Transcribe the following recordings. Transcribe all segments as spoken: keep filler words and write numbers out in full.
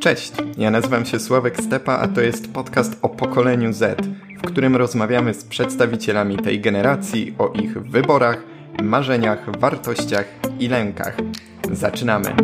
Cześć, ja nazywam się Sławek Stepa, a to jest podcast o pokoleniu Z, w którym rozmawiamy z przedstawicielami tej generacji o ich wyborach, marzeniach, wartościach i lękach. Zaczynamy!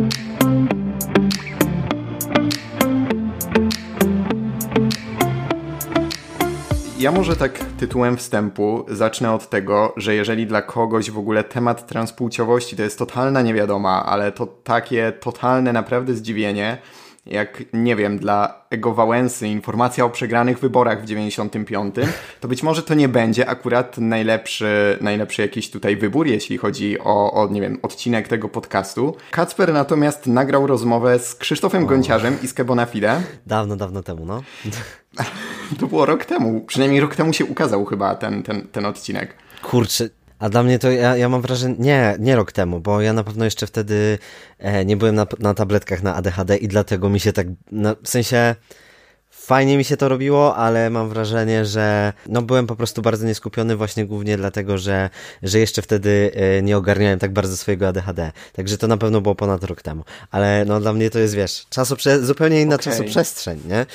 Ja może tak tytułem wstępu zacznę od tego, że jeżeli dla kogoś w ogóle temat transpłciowości to jest totalna niewiadoma, ale to takie totalne naprawdę zdziwienie, jak, nie wiem, dla Ego Wałęsy informacja o przegranych wyborach w dziewięćdziesiątym piątym, to być może to nie będzie akurat najlepszy, najlepszy jakiś tutaj wybór, jeśli chodzi o, o, nie wiem, odcinek tego podcastu. Kacper natomiast nagrał rozmowę z Krzysztofem o. Gonciarzem i z Quebonafide. Dawno, dawno temu, no. To było rok temu, przynajmniej rok temu się ukazał chyba ten, ten, ten odcinek. Kurczę. A dla mnie to, ja, ja mam wrażenie, nie, nie rok temu, bo ja na pewno jeszcze wtedy e, nie byłem na, na tabletkach na A D H D i dlatego mi się tak, na, w sensie fajnie mi się to robiło, ale mam wrażenie, że no byłem po prostu bardzo nieskupiony właśnie głównie dlatego, że, że jeszcze wtedy e, nie ogarniałem tak bardzo swojego A D H D, także to na pewno było ponad rok temu, ale no dla mnie to jest, wiesz, czasoprze- zupełnie inna okay. czasoprzestrzeń, nie?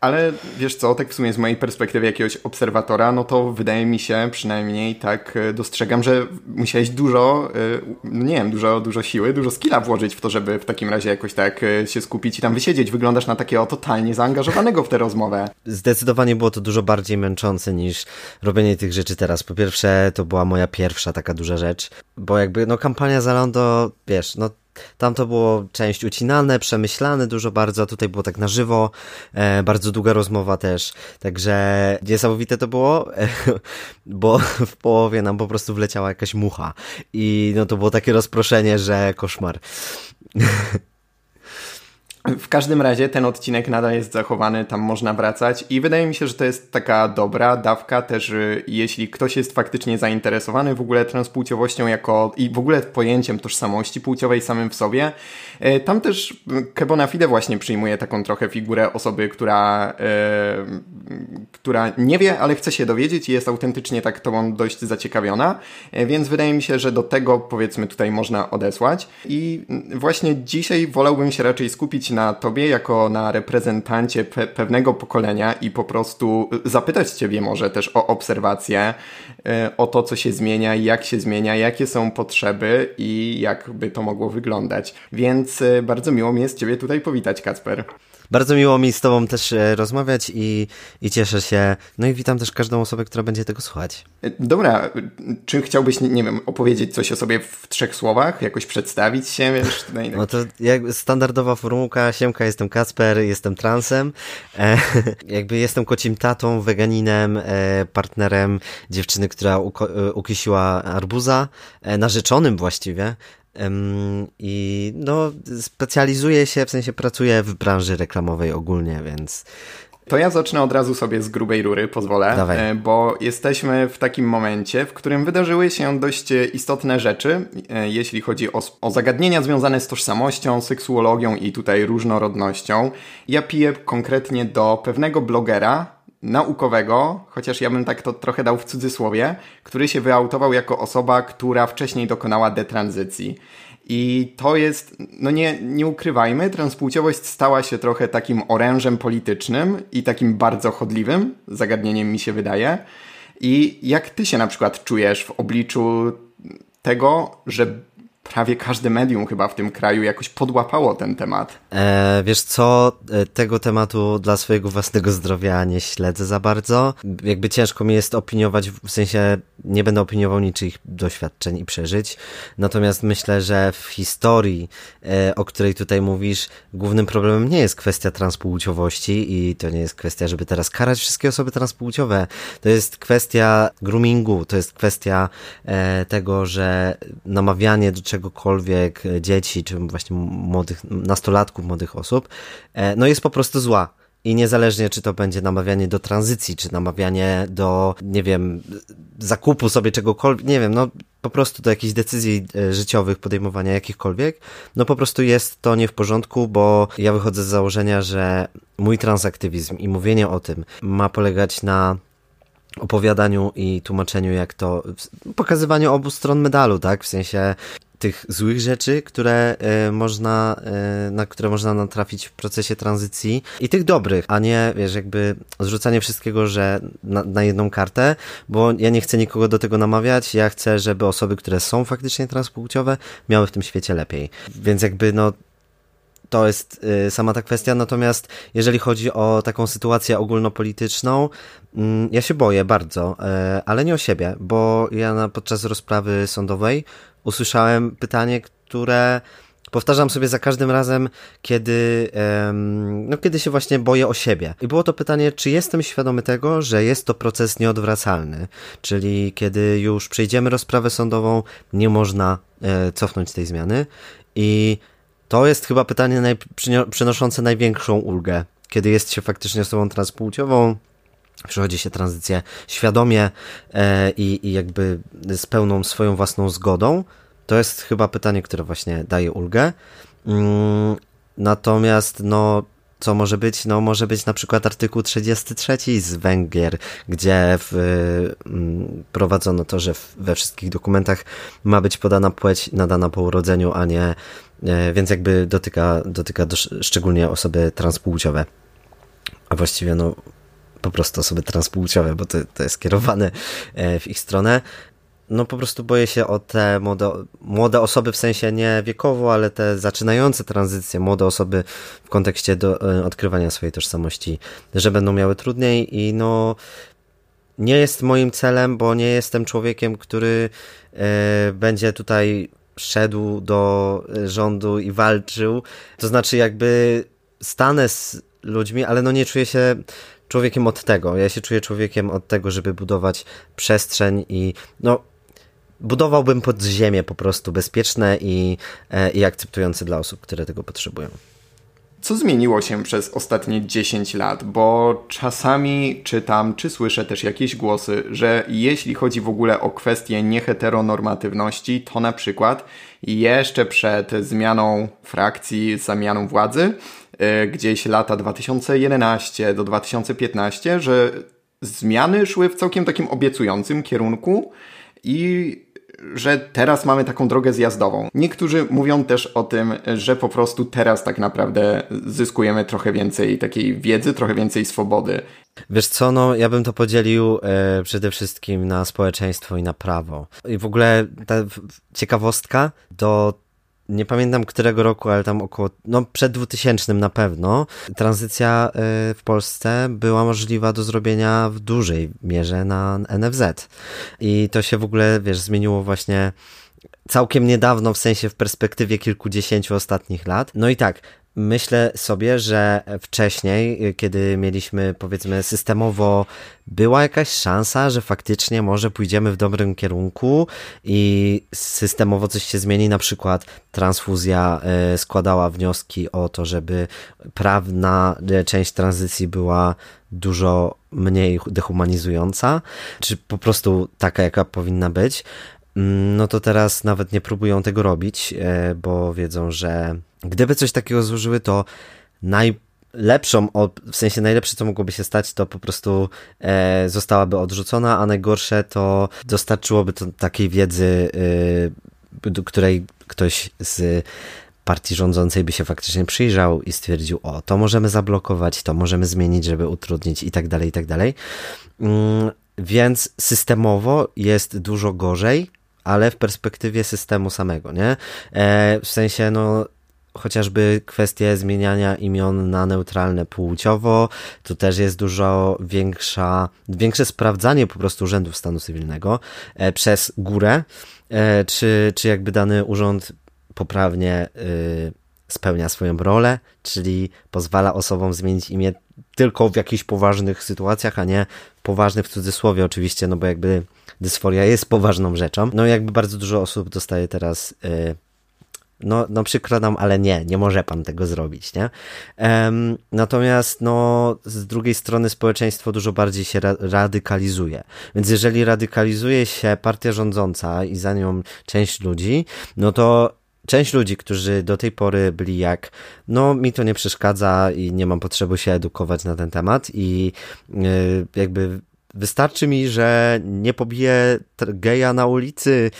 Ale wiesz co, tak w sumie z mojej perspektywy jakiegoś obserwatora, no to wydaje mi się, przynajmniej tak dostrzegam, że musiałeś dużo, nie wiem, dużo, dużo siły, dużo skilla włożyć w to, żeby w takim razie jakoś tak się skupić i tam wysiedzieć. Wyglądasz na takiego totalnie zaangażowanego w tę rozmowę. Zdecydowanie było to dużo bardziej męczące niż robienie tych rzeczy teraz. Po pierwsze, to była moja pierwsza taka duża rzecz, bo jakby no kampania Zalando, wiesz, no tam to było część ucinane, przemyślane dużo bardzo, a tutaj było tak na żywo, e, bardzo długa rozmowa też, także niesamowite to było, e, bo w połowie nam po prostu wleciała jakaś mucha i no to było takie rozproszenie, że koszmar. W każdym razie ten odcinek nadal jest zachowany, tam można wracać i wydaje mi się, że to jest taka dobra dawka też, jeśli ktoś jest faktycznie zainteresowany w ogóle transpłciowością jako i w ogóle pojęciem tożsamości płciowej samym w sobie. Tam też Quebonafide właśnie przyjmuje taką trochę figurę osoby, która, yy, która nie wie, ale chce się dowiedzieć i jest autentycznie tak tobą dość zaciekawiona, więc wydaje mi się, że do tego powiedzmy tutaj można odesłać i właśnie dzisiaj wolałbym się raczej skupić na tobie jako na reprezentancie pe- pewnego pokolenia i po prostu zapytać ciebie może też o obserwacje, yy, o to, co się zmienia, jak się zmienia, jakie są potrzeby i jak by to mogło wyglądać. Więc yy, bardzo miło mi jest ciebie tutaj powitać, Kacper. Bardzo miło mi z tobą też rozmawiać i, i cieszę się. No i witam też każdą osobę, która będzie tego słuchać. Dobra, czy chciałbyś, nie wiem, opowiedzieć coś o sobie w trzech słowach? Jakoś przedstawić się? Wiesz, tutaj... No to jak standardowa formułka, siemka, jestem Kacper, jestem transem. E, jakby jestem kocim tatą, weganinem, e, partnerem dziewczyny, która uko- ukisiła arbuza, e, narzeczonym właściwie. I no specjalizuję się, w sensie pracuję w branży reklamowej ogólnie, więc... To ja zacznę od razu sobie z grubej rury, pozwolę. Dawaj. Bo jesteśmy w takim momencie, w którym wydarzyły się dość istotne rzeczy, jeśli chodzi o, o zagadnienia związane z tożsamością, seksuologią i tutaj różnorodnością. Ja piję konkretnie do pewnego blogera naukowego, chociaż ja bym tak to trochę dał w cudzysłowie, który się wyautował jako osoba, która wcześniej dokonała detranzycji. I to jest, no nie, nie ukrywajmy, transpłciowość stała się trochę takim orężem politycznym i takim bardzo chodliwym zagadnieniem, mi się wydaje. I jak ty się na przykład czujesz w obliczu tego, że prawie każde medium chyba w tym kraju jakoś podłapało ten temat. E, wiesz co, tego tematu dla swojego własnego zdrowia nie śledzę za bardzo. Jakby ciężko mi jest opiniować, w sensie nie będę opiniował niczyich doświadczeń i przeżyć. Natomiast myślę, że w historii, e, o której tutaj mówisz, głównym problemem nie jest kwestia transpłciowości i to nie jest kwestia, żeby teraz karać wszystkie osoby transpłciowe. To jest kwestia groomingu, to jest kwestia e, tego, że namawianie do czegokolwiek dzieci, czy właśnie młodych, nastolatków, młodych osób, no jest po prostu zła. I niezależnie, czy to będzie namawianie do tranzycji, czy namawianie do, nie wiem, zakupu sobie czegokolwiek, nie wiem, no po prostu do jakichś decyzji życiowych, podejmowania jakichkolwiek, no po prostu jest to nie w porządku, bo ja wychodzę z założenia, że mój transaktywizm i mówienie o tym ma polegać na opowiadaniu i tłumaczeniu, jak to, pokazywaniu obu stron medalu, tak? W sensie tych złych rzeczy, które y, można, y, na które można natrafić w procesie tranzycji i tych dobrych, a nie, wiesz, jakby zrzucanie wszystkiego, że na, na jedną kartę, bo ja nie chcę nikogo do tego namawiać, ja chcę, żeby osoby, które są faktycznie transpłciowe, miały w tym świecie lepiej. Więc jakby, no, to jest y, sama ta kwestia, natomiast jeżeli chodzi o taką sytuację ogólnopolityczną, y, ja się boję bardzo, y, ale nie o siebie, bo ja na, podczas rozprawy sądowej usłyszałem pytanie, które powtarzam sobie za każdym razem, kiedy, em, no, kiedy się właśnie boję o siebie. I było to pytanie, czy jestem świadomy tego, że jest to proces nieodwracalny, czyli kiedy już przejdziemy rozprawę sądową, nie można e, cofnąć tej zmiany. I to jest chyba pytanie naj, przynoszące największą ulgę, kiedy jest się faktycznie osobą transpłciową, przechodzi się tranzycję świadomie e, i, i jakby z pełną swoją własną zgodą. To jest chyba pytanie, które właśnie daje ulgę. Mm, natomiast no, co może być? No może być na przykład artykuł trzydziesty trzeci z Węgier, gdzie w, mm, prowadzono to, że w, we wszystkich dokumentach ma być podana płeć nadana po urodzeniu, a nie, e, więc jakby dotyka, dotyka do, szczególnie osoby transpłciowe. A właściwie no po prostu osoby transpłciowe, bo to, to jest kierowane w ich stronę. No po prostu boję się o te młode, młode osoby, w sensie nie wiekowo, ale te zaczynające tranzycje, młode osoby w kontekście do, odkrywania swojej tożsamości, że będą miały trudniej i no nie jest moim celem, bo nie jestem człowiekiem, który y, będzie tutaj szedł do rządu i walczył. To znaczy jakby stanę z ludźmi, ale no nie czuję się człowiekiem od tego. Ja się czuję człowiekiem od tego, żeby budować przestrzeń i no budowałbym podziemie po prostu bezpieczne i, i akceptujące dla osób, które tego potrzebują. Co zmieniło się przez ostatnie dziesięć lat? Bo czasami czytam, czy słyszę też jakieś głosy, że jeśli chodzi w ogóle o kwestię nieheteronormatywności, to na przykład jeszcze przed zmianą frakcji, zamianą władzy, gdzieś lata dwa tysiące jedenaście do dwa tysiące piętnaście, że zmiany szły w całkiem takim obiecującym kierunku i że teraz mamy taką drogę zjazdową. Niektórzy mówią też o tym, że po prostu teraz tak naprawdę zyskujemy trochę więcej takiej wiedzy, trochę więcej swobody. Wiesz co, no ja bym to podzielił e, przede wszystkim na społeczeństwo i na prawo. I w ogóle ta ciekawostka do nie pamiętam którego roku, ale tam około, no przed dwutysięcznym na pewno, tranzycja w Polsce była możliwa do zrobienia w dużej mierze na N F Z. I to się w ogóle, wiesz, zmieniło właśnie całkiem niedawno, w sensie w perspektywie kilkudziesięciu ostatnich lat. No i tak, myślę sobie, że wcześniej, kiedy mieliśmy, powiedzmy, systemowo, była jakaś szansa, że faktycznie może pójdziemy w dobrym kierunku i systemowo coś się zmieni, na przykład transfuzja składała wnioski o to, żeby prawna część tranzycji była dużo mniej dehumanizująca, czy po prostu taka, jaka powinna być. No to teraz nawet nie próbują tego robić, bo wiedzą, że gdyby coś takiego złożyły, to najlepszą, w sensie najlepsze, co mogłoby się stać, to po prostu zostałaby odrzucona, a najgorsze to dostarczyłoby to takiej wiedzy, do której ktoś z partii rządzącej by się faktycznie przyjrzał i stwierdził, o, to możemy zablokować, to możemy zmienić, żeby utrudnić i tak dalej, i tak dalej. Więc systemowo jest dużo gorzej, ale w perspektywie systemu samego, nie? E, w sensie, no, chociażby kwestie zmieniania imion na neutralne płciowo, to też jest dużo większa, większe sprawdzanie po prostu urzędów stanu cywilnego e, przez górę, e, czy, czy jakby dany urząd poprawnie y, spełnia swoją rolę, czyli pozwala osobom zmienić imię tylko w jakichś poważnych sytuacjach, a nie poważnych w cudzysłowie oczywiście, no bo jakby dysforia jest poważną rzeczą. No jakby bardzo dużo osób dostaje teraz, yy, no, no przykro nam, ale nie, nie może pan tego zrobić, nie? Um, natomiast no z drugiej strony społeczeństwo dużo bardziej się ra- radykalizuje. Więc jeżeli radykalizuje się partia rządząca i za nią część ludzi, no to część ludzi, którzy do tej pory byli jak, no mi to nie przeszkadza i nie mam potrzeby się edukować na ten temat i yy, jakby wystarczy mi, że nie pobiję geja na ulicy,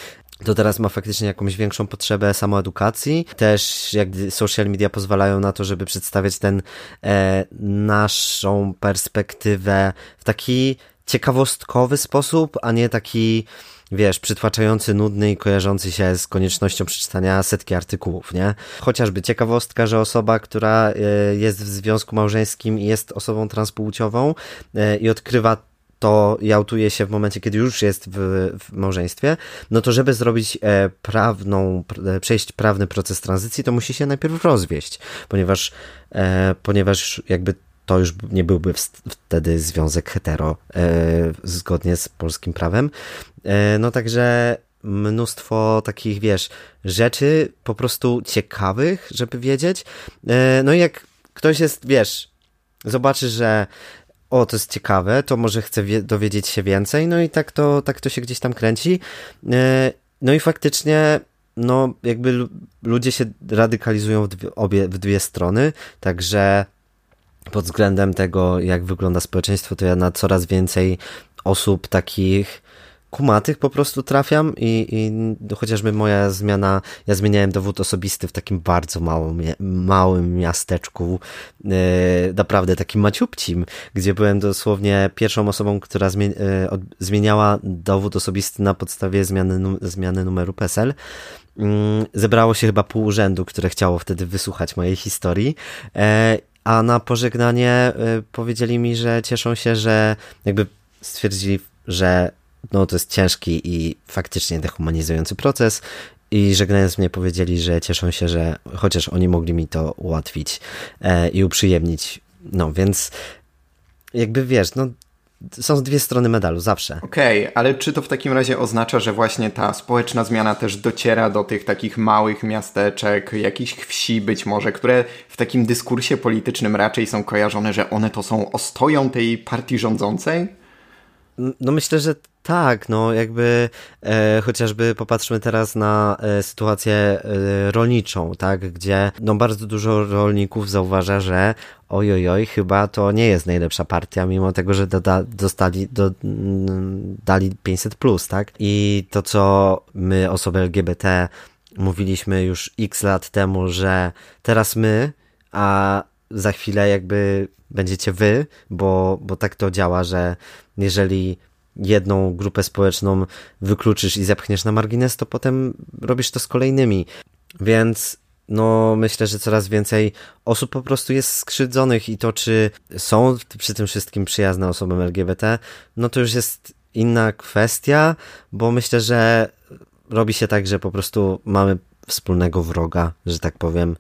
to teraz ma faktycznie jakąś większą potrzebę samoedukacji. Też jak social media pozwalają na to, żeby przedstawiać ten e, naszą perspektywę w taki ciekawostkowy sposób, a nie taki, wiesz, przytłaczający, nudny i kojarzący się z koniecznością przeczytania setki artykułów, nie? Chociażby ciekawostka, że osoba, która y, jest w związku małżeńskim i jest osobą transpłciową y, i odkrywa to i autuje się w momencie, kiedy już jest w, w małżeństwie, no to żeby zrobić e, prawną, pr, przejść prawny proces tranzycji, to musi się najpierw rozwieść, ponieważ, e, ponieważ jakby to już nie byłby wtedy związek hetero e, zgodnie z polskim prawem. E, no także mnóstwo takich, wiesz, rzeczy po prostu ciekawych, żeby wiedzieć. E, no i jak ktoś jest, wiesz, zobaczy, że o, to jest ciekawe, to może chce wie- dowiedzieć się więcej, no i tak to, tak to się gdzieś tam kręci. E, no i faktycznie no jakby l- ludzie się radykalizują w dwie, obie, w dwie strony, także pod względem tego, jak wygląda społeczeństwo, to ja na coraz więcej osób takich kumatych po prostu trafiam i, i chociażby moja zmiana, ja zmieniałem dowód osobisty w takim bardzo małym, małym miasteczku, yy, naprawdę takim maciupcim, gdzie byłem dosłownie pierwszą osobą, która zmie, yy, od, zmieniała dowód osobisty na podstawie zmiany, num, zmiany numeru PESEL. Yy, zebrało się chyba pół urzędu, które chciało wtedy wysłuchać mojej historii. Yy, A na pożegnanie y, powiedzieli mi, że cieszą się, że jakby stwierdzili, że no to jest ciężki i faktycznie dehumanizujący proces i żegnając mnie powiedzieli, że cieszą się, że chociaż oni mogli mi to ułatwić y, i uprzyjemnić. No więc jakby wiesz, no są dwie strony medalu zawsze. Okej, okay, ale czy to w takim razie oznacza, że właśnie ta społeczna zmiana też dociera do tych takich małych miasteczek, jakichś wsi być może, które w takim dyskursie politycznym raczej są kojarzone, że one to są ostoją tej partii rządzącej? No myślę, że tak, no jakby e, chociażby popatrzmy teraz na e, sytuację e, rolniczą, tak, gdzie no bardzo dużo rolników zauważa, że ojojoj, oj, chyba to nie jest najlepsza partia, mimo tego, że doda, dostali, do, dali pięćset plus, tak, i to co my osoby L G B T mówiliśmy już x lat temu, że teraz my, a za chwilę jakby będziecie wy, bo, bo tak to działa, że jeżeli jedną grupę społeczną wykluczysz i zepchniesz na margines, to potem robisz to z kolejnymi. Więc no myślę, że coraz więcej osób po prostu jest skrzywdzonych i to, czy są przy tym wszystkim przyjazne osobom L G B T, no to już jest inna kwestia, bo myślę, że robi się tak, że po prostu mamy wspólnego wroga, że tak powiem.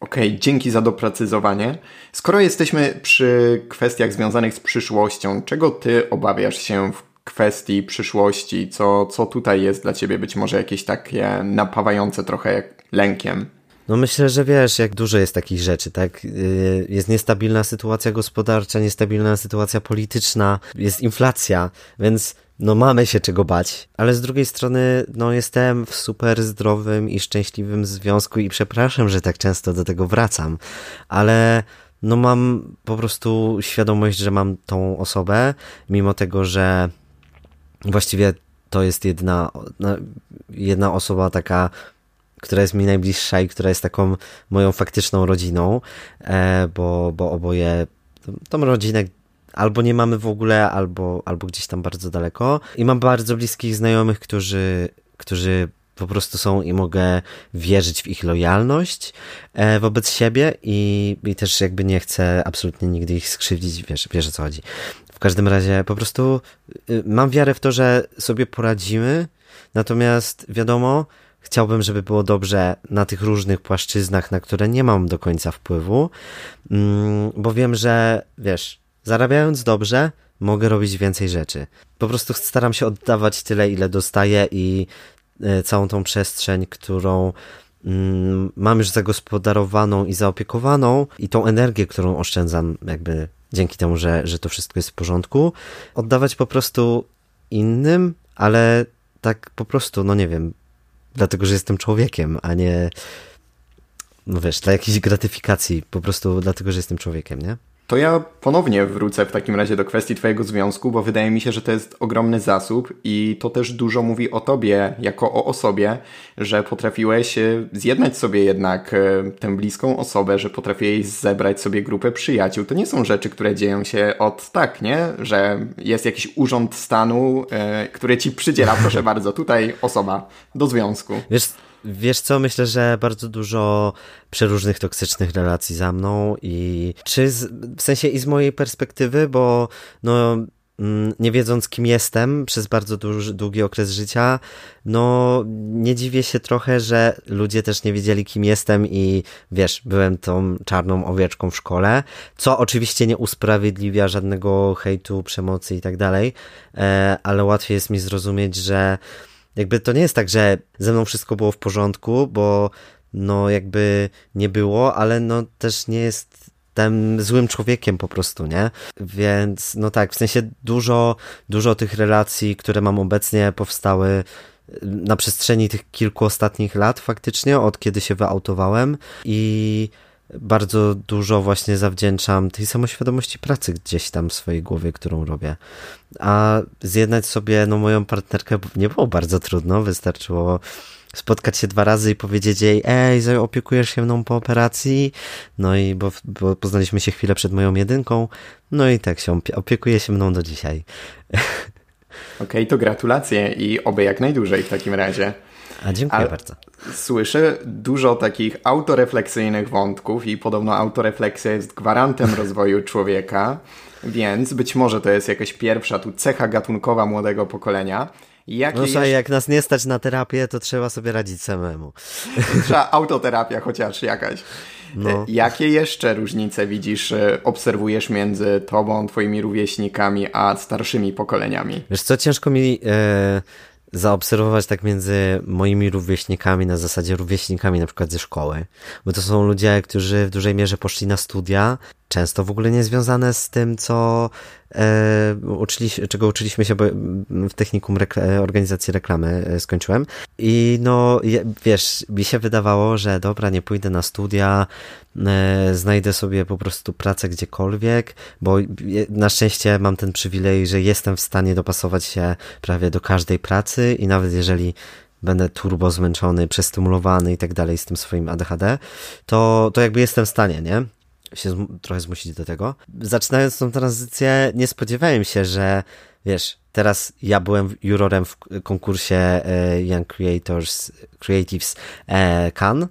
Okej, okay, dzięki za doprecyzowanie. Skoro jesteśmy przy kwestiach związanych z przyszłością, czego ty obawiasz się w kwestii przyszłości? Co, co tutaj jest dla ciebie być może jakieś takie napawające trochę jak lękiem? No myślę, że wiesz, jak dużo jest takich rzeczy, tak? Jest niestabilna sytuacja gospodarcza, niestabilna sytuacja polityczna, jest inflacja, więc no mamy się czego bać, ale z drugiej strony no jestem w super zdrowym i szczęśliwym związku i przepraszam, że tak często do tego wracam, ale no mam po prostu świadomość, że mam tą osobę, mimo tego, że właściwie to jest jedna, jedna osoba taka, która jest mi najbliższa i która jest taką moją faktyczną rodziną, bo, bo oboje tą rodzinę albo nie mamy w ogóle, albo, albo gdzieś tam bardzo daleko. I mam bardzo bliskich znajomych, którzy, którzy po prostu są i mogę wierzyć w ich lojalność wobec siebie i, i też jakby nie chcę absolutnie nigdy ich skrzywdzić, wiesz, wiesz o co chodzi. W każdym razie po prostu mam wiarę w to, że sobie poradzimy, natomiast wiadomo, chciałbym, żeby było dobrze na tych różnych płaszczyznach, na które nie mam do końca wpływu, bo wiem, że wiesz, zarabiając dobrze, mogę robić więcej rzeczy. Po prostu staram się oddawać tyle, ile dostaję i całą tą przestrzeń, którą mam już zagospodarowaną i zaopiekowaną i tą energię, którą oszczędzam jakby dzięki temu, że, że to wszystko jest w porządku, oddawać po prostu innym, ale tak po prostu, no nie wiem, dlatego, że jestem człowiekiem, a nie, no wiesz, dla jakiejś gratyfikacji, po prostu dlatego, że jestem człowiekiem, nie? To ja ponownie wrócę w takim razie do kwestii twojego związku, bo wydaje mi się, że to jest ogromny zasób i to też dużo mówi o tobie jako o osobie, że potrafiłeś zjednać sobie jednak tę bliską osobę, że potrafiłeś zebrać sobie grupę przyjaciół. To nie są rzeczy, które dzieją się od tak, nie? Że jest jakiś urząd stanu, yy, który ci przydziela, proszę bardzo, tutaj osoba do związku. Wiesz... Wiesz co, myślę, że bardzo dużo przeróżnych toksycznych relacji za mną i czy z, w sensie i z mojej perspektywy, bo no nie wiedząc kim jestem przez bardzo duży, długi okres życia, no nie dziwię się trochę, że ludzie też nie wiedzieli kim jestem i wiesz, byłem tą czarną owieczką w szkole, co oczywiście nie usprawiedliwia żadnego hejtu, przemocy i tak dalej, ale łatwiej jest mi zrozumieć, że jakby to nie jest tak, że ze mną wszystko było w porządku, bo no jakby nie było, ale no też nie jestem złym człowiekiem po prostu, nie? Więc no tak, w sensie dużo, dużo tych relacji, które mam obecnie, powstały na przestrzeni tych kilku ostatnich lat faktycznie, od kiedy się wyautowałem i bardzo dużo właśnie zawdzięczam tej samoświadomości pracy gdzieś tam w swojej głowie, którą robię. A zjednać sobie no moją partnerkę nie było bardzo trudno, wystarczyło spotkać się dwa razy i powiedzieć jej, ej, opiekujesz się mną po operacji, no i bo, bo poznaliśmy się chwilę przed moją jedynką, no i tak się opiekuje się mną do dzisiaj. Okej, okay, to gratulacje i oby jak najdłużej w takim razie. A dziękuję A bardzo. Słyszę dużo takich autorefleksyjnych wątków i podobno autorefleksja jest gwarantem rozwoju człowieka, więc być może to jest jakaś pierwsza tu cecha gatunkowa młodego pokolenia. Jakie no jeszcze... jak nas nie stać na terapię, to trzeba sobie radzić samemu. Trzeba autoterapia chociaż jakaś. No. Jakie jeszcze różnice widzisz, obserwujesz między tobą, twoimi rówieśnikami, a starszymi pokoleniami? Wiesz co, ciężko mi... Yy... zaobserwować tak między moimi rówieśnikami, na zasadzie rówieśnikami na przykład ze szkoły, bo to są ludzie, którzy w dużej mierze poszli na studia, często w ogóle nie związane z tym, co e, uczyli, czego uczyliśmy się, bo w technikum rekl- organizacji reklamy e, skończyłem i no je, wiesz, mi się wydawało, że dobra, nie pójdę na studia, e, znajdę sobie po prostu pracę gdziekolwiek, bo na szczęście mam ten przywilej, że jestem w stanie dopasować się prawie do każdej pracy i nawet jeżeli będę turbo zmęczony, przestymulowany i tak dalej z tym swoim A D H D, to, to jakby jestem w stanie, nie? się trochę zmusić do tego. Zaczynając tą tranzycję, nie spodziewałem się, że wiesz, teraz ja byłem jurorem w konkursie Young Creators, Creatives Cannes,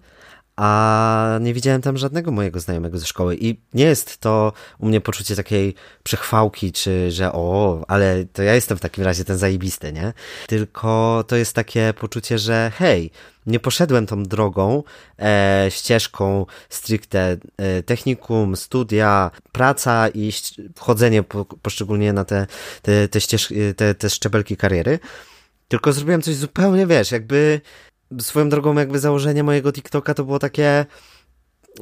a nie widziałem tam żadnego mojego znajomego ze szkoły i nie jest to u mnie poczucie takiej przechwałki, czy że o, ale to ja jestem w takim razie ten zajebisty, nie? Tylko to jest takie poczucie, że hej, nie poszedłem tą drogą, e, ścieżką stricte e, technikum, studia, praca i wchodzenie po, poszczególnie na te, te, te, ścież, te, te szczebelki kariery, tylko zrobiłem coś zupełnie, wiesz, jakby... Swoją drogą jakby założenie mojego TikToka to było takie,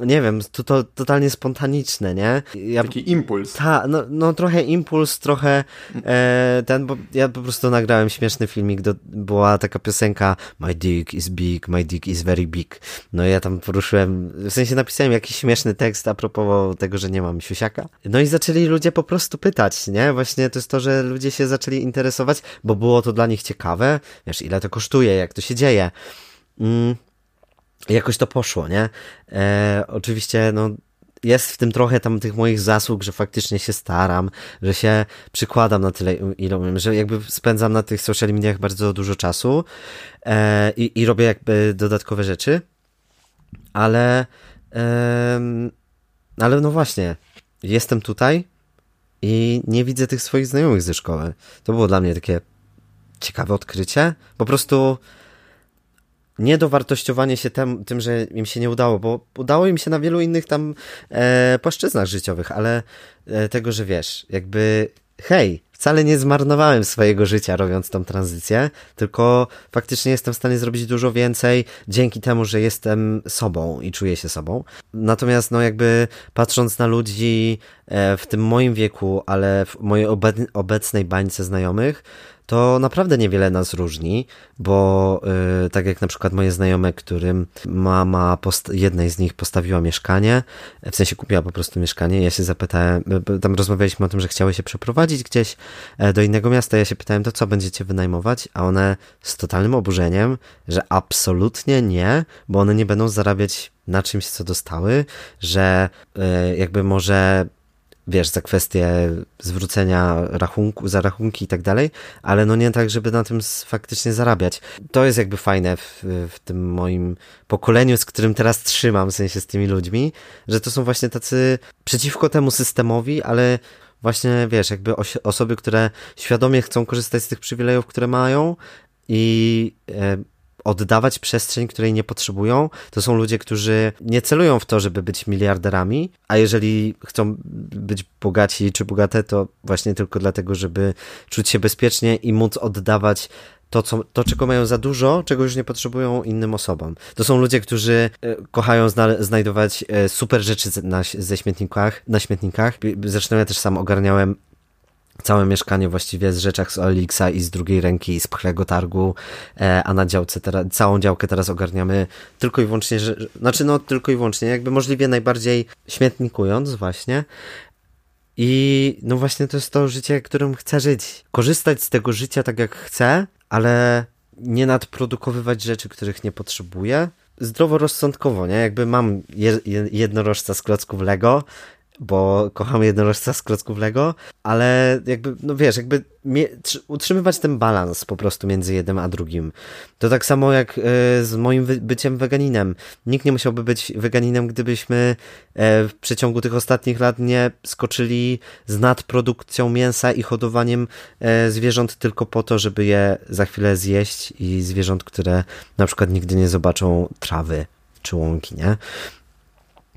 nie wiem, to, to totalnie spontaniczne, nie? Ja, Taki impuls. Tak, no, no trochę impuls, trochę e, ten, bo ja po prostu nagrałem śmieszny filmik, do, była taka piosenka My dick is big, my dick is very big. No ja tam poruszyłem, w sensie napisałem jakiś śmieszny tekst a propos tego, że nie mam siusiaka. No i zaczęli ludzie po prostu pytać, nie? Właśnie to jest to, że ludzie się zaczęli interesować, bo było to dla nich ciekawe. Wiesz, ile to kosztuje, jak to się dzieje. Mm. Jakoś to poszło, nie? E, oczywiście, no, jest w tym trochę tam tych moich zasług, że faktycznie się staram, że się przykładam na tyle, ile umiem, że jakby spędzam na tych social mediach bardzo dużo czasu e, i, i robię jakby dodatkowe rzeczy, ale, e, ale no właśnie, jestem tutaj i nie widzę tych swoich znajomych ze szkoły. To było dla mnie takie ciekawe odkrycie. Po prostu... niedowartościowanie się tem, tym, że im się nie udało, bo udało im się na wielu innych tam e, płaszczyznach życiowych, ale e, tego, że wiesz, jakby hej, wcale nie zmarnowałem swojego życia robiąc tą tranzycję, tylko faktycznie jestem w stanie zrobić dużo więcej dzięki temu, że jestem sobą i czuję się sobą. Natomiast no jakby patrząc na ludzi w tym moim wieku, ale w mojej obecnej bańce znajomych, to naprawdę niewiele nas różni, bo yy, tak jak na przykład moje znajome, którym mama post- jednej z nich postawiła mieszkanie, w sensie kupiła po prostu mieszkanie, ja się zapytałem, tam rozmawialiśmy o tym, że chciały się przeprowadzić gdzieś do innego miasta, ja się pytałem, to co będziecie wynajmować, a one z totalnym oburzeniem, że absolutnie nie, bo one nie będą zarabiać na czymś, co dostały, że yy, jakby może... wiesz, za kwestię zwrócenia rachunku, za rachunki i tak dalej, ale no nie tak, żeby na tym faktycznie zarabiać. To jest jakby fajne w, w tym moim pokoleniu, z którym teraz trzymam, w sensie z tymi ludźmi, że to są właśnie tacy przeciwko temu systemowi, ale właśnie, wiesz, jakby osi- osoby, które świadomie chcą korzystać z tych przywilejów, które mają i... E- oddawać przestrzeń, której nie potrzebują. To są ludzie, którzy nie celują w to, żeby być miliarderami, a jeżeli chcą być bogaci czy bogate, to właśnie tylko dlatego, żeby czuć się bezpiecznie i móc oddawać to, co, to czego mają za dużo, czego już nie potrzebują innym osobom. To są ludzie, którzy kochają zna- znajdować super rzeczy na, ze śmietnikach, na śmietnikach. Zresztą ja też sam ogarniałem całe mieszkanie właściwie z rzeczach z O L X a i z drugiej ręki i z pchlego targu, e, a na działce teraz, całą działkę teraz ogarniamy tylko i wyłącznie, że, znaczy no tylko i wyłącznie, jakby możliwie najbardziej śmietnikując właśnie. I no właśnie to jest to życie, którym chcę żyć. Korzystać z tego życia tak jak chcę, ale nie nadprodukowywać rzeczy, których nie potrzebuję. Zdroworozsądkowo, nie? Jakby mam je, jednorożca z klocków Lego, bo kocham jednorożca z klocków Lego, ale jakby, no wiesz, jakby mie- utrzymywać ten balans po prostu między jednym a drugim. To tak samo jak y, z moim wy- byciem weganinem. Nikt nie musiałby być weganinem, gdybyśmy y, w przeciągu tych ostatnich lat nie skoczyli z nadprodukcją mięsa i hodowaniem y, zwierząt tylko po to, żeby je za chwilę zjeść i zwierząt, które na przykład nigdy nie zobaczą trawy czy łąki, nie?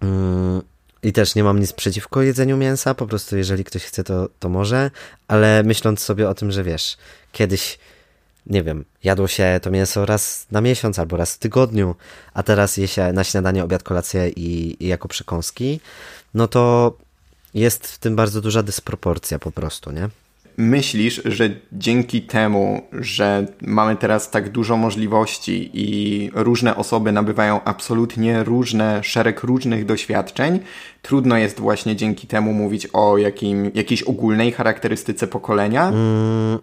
Yy... I też nie mam nic przeciwko jedzeniu mięsa, po prostu jeżeli ktoś chce, to, to może, ale myśląc sobie o tym, że wiesz, kiedyś, nie wiem, jadło się to mięso raz na miesiąc albo raz w tygodniu, a teraz je się na śniadanie, obiad, kolację i, i jako przekąski, no to jest w tym bardzo duża dysproporcja po prostu, nie? Myślisz, że dzięki temu, że mamy teraz tak dużo możliwości i różne osoby nabywają absolutnie różne, szereg różnych doświadczeń, trudno jest właśnie dzięki temu mówić o jakim, jakiejś ogólnej charakterystyce pokolenia? Mm,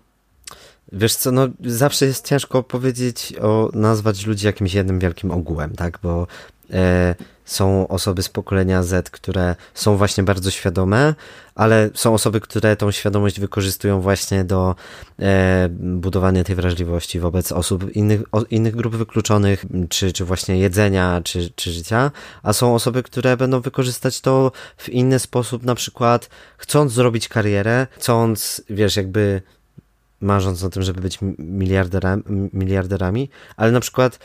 wiesz co, no zawsze jest ciężko powiedzieć, o, nazwać ludzi jakimś jednym wielkim ogółem, tak, bo... E, są osoby z pokolenia Z, które są właśnie bardzo świadome, ale są osoby, które tą świadomość wykorzystują właśnie do e, budowania tej wrażliwości wobec osób innych, o, innych grup wykluczonych, czy, czy właśnie jedzenia, czy, czy życia, a są osoby, które będą wykorzystać to w inny sposób, na przykład chcąc zrobić karierę, chcąc, wiesz, jakby marząc o tym, żeby być miliarderami, miliarderami, ale na przykład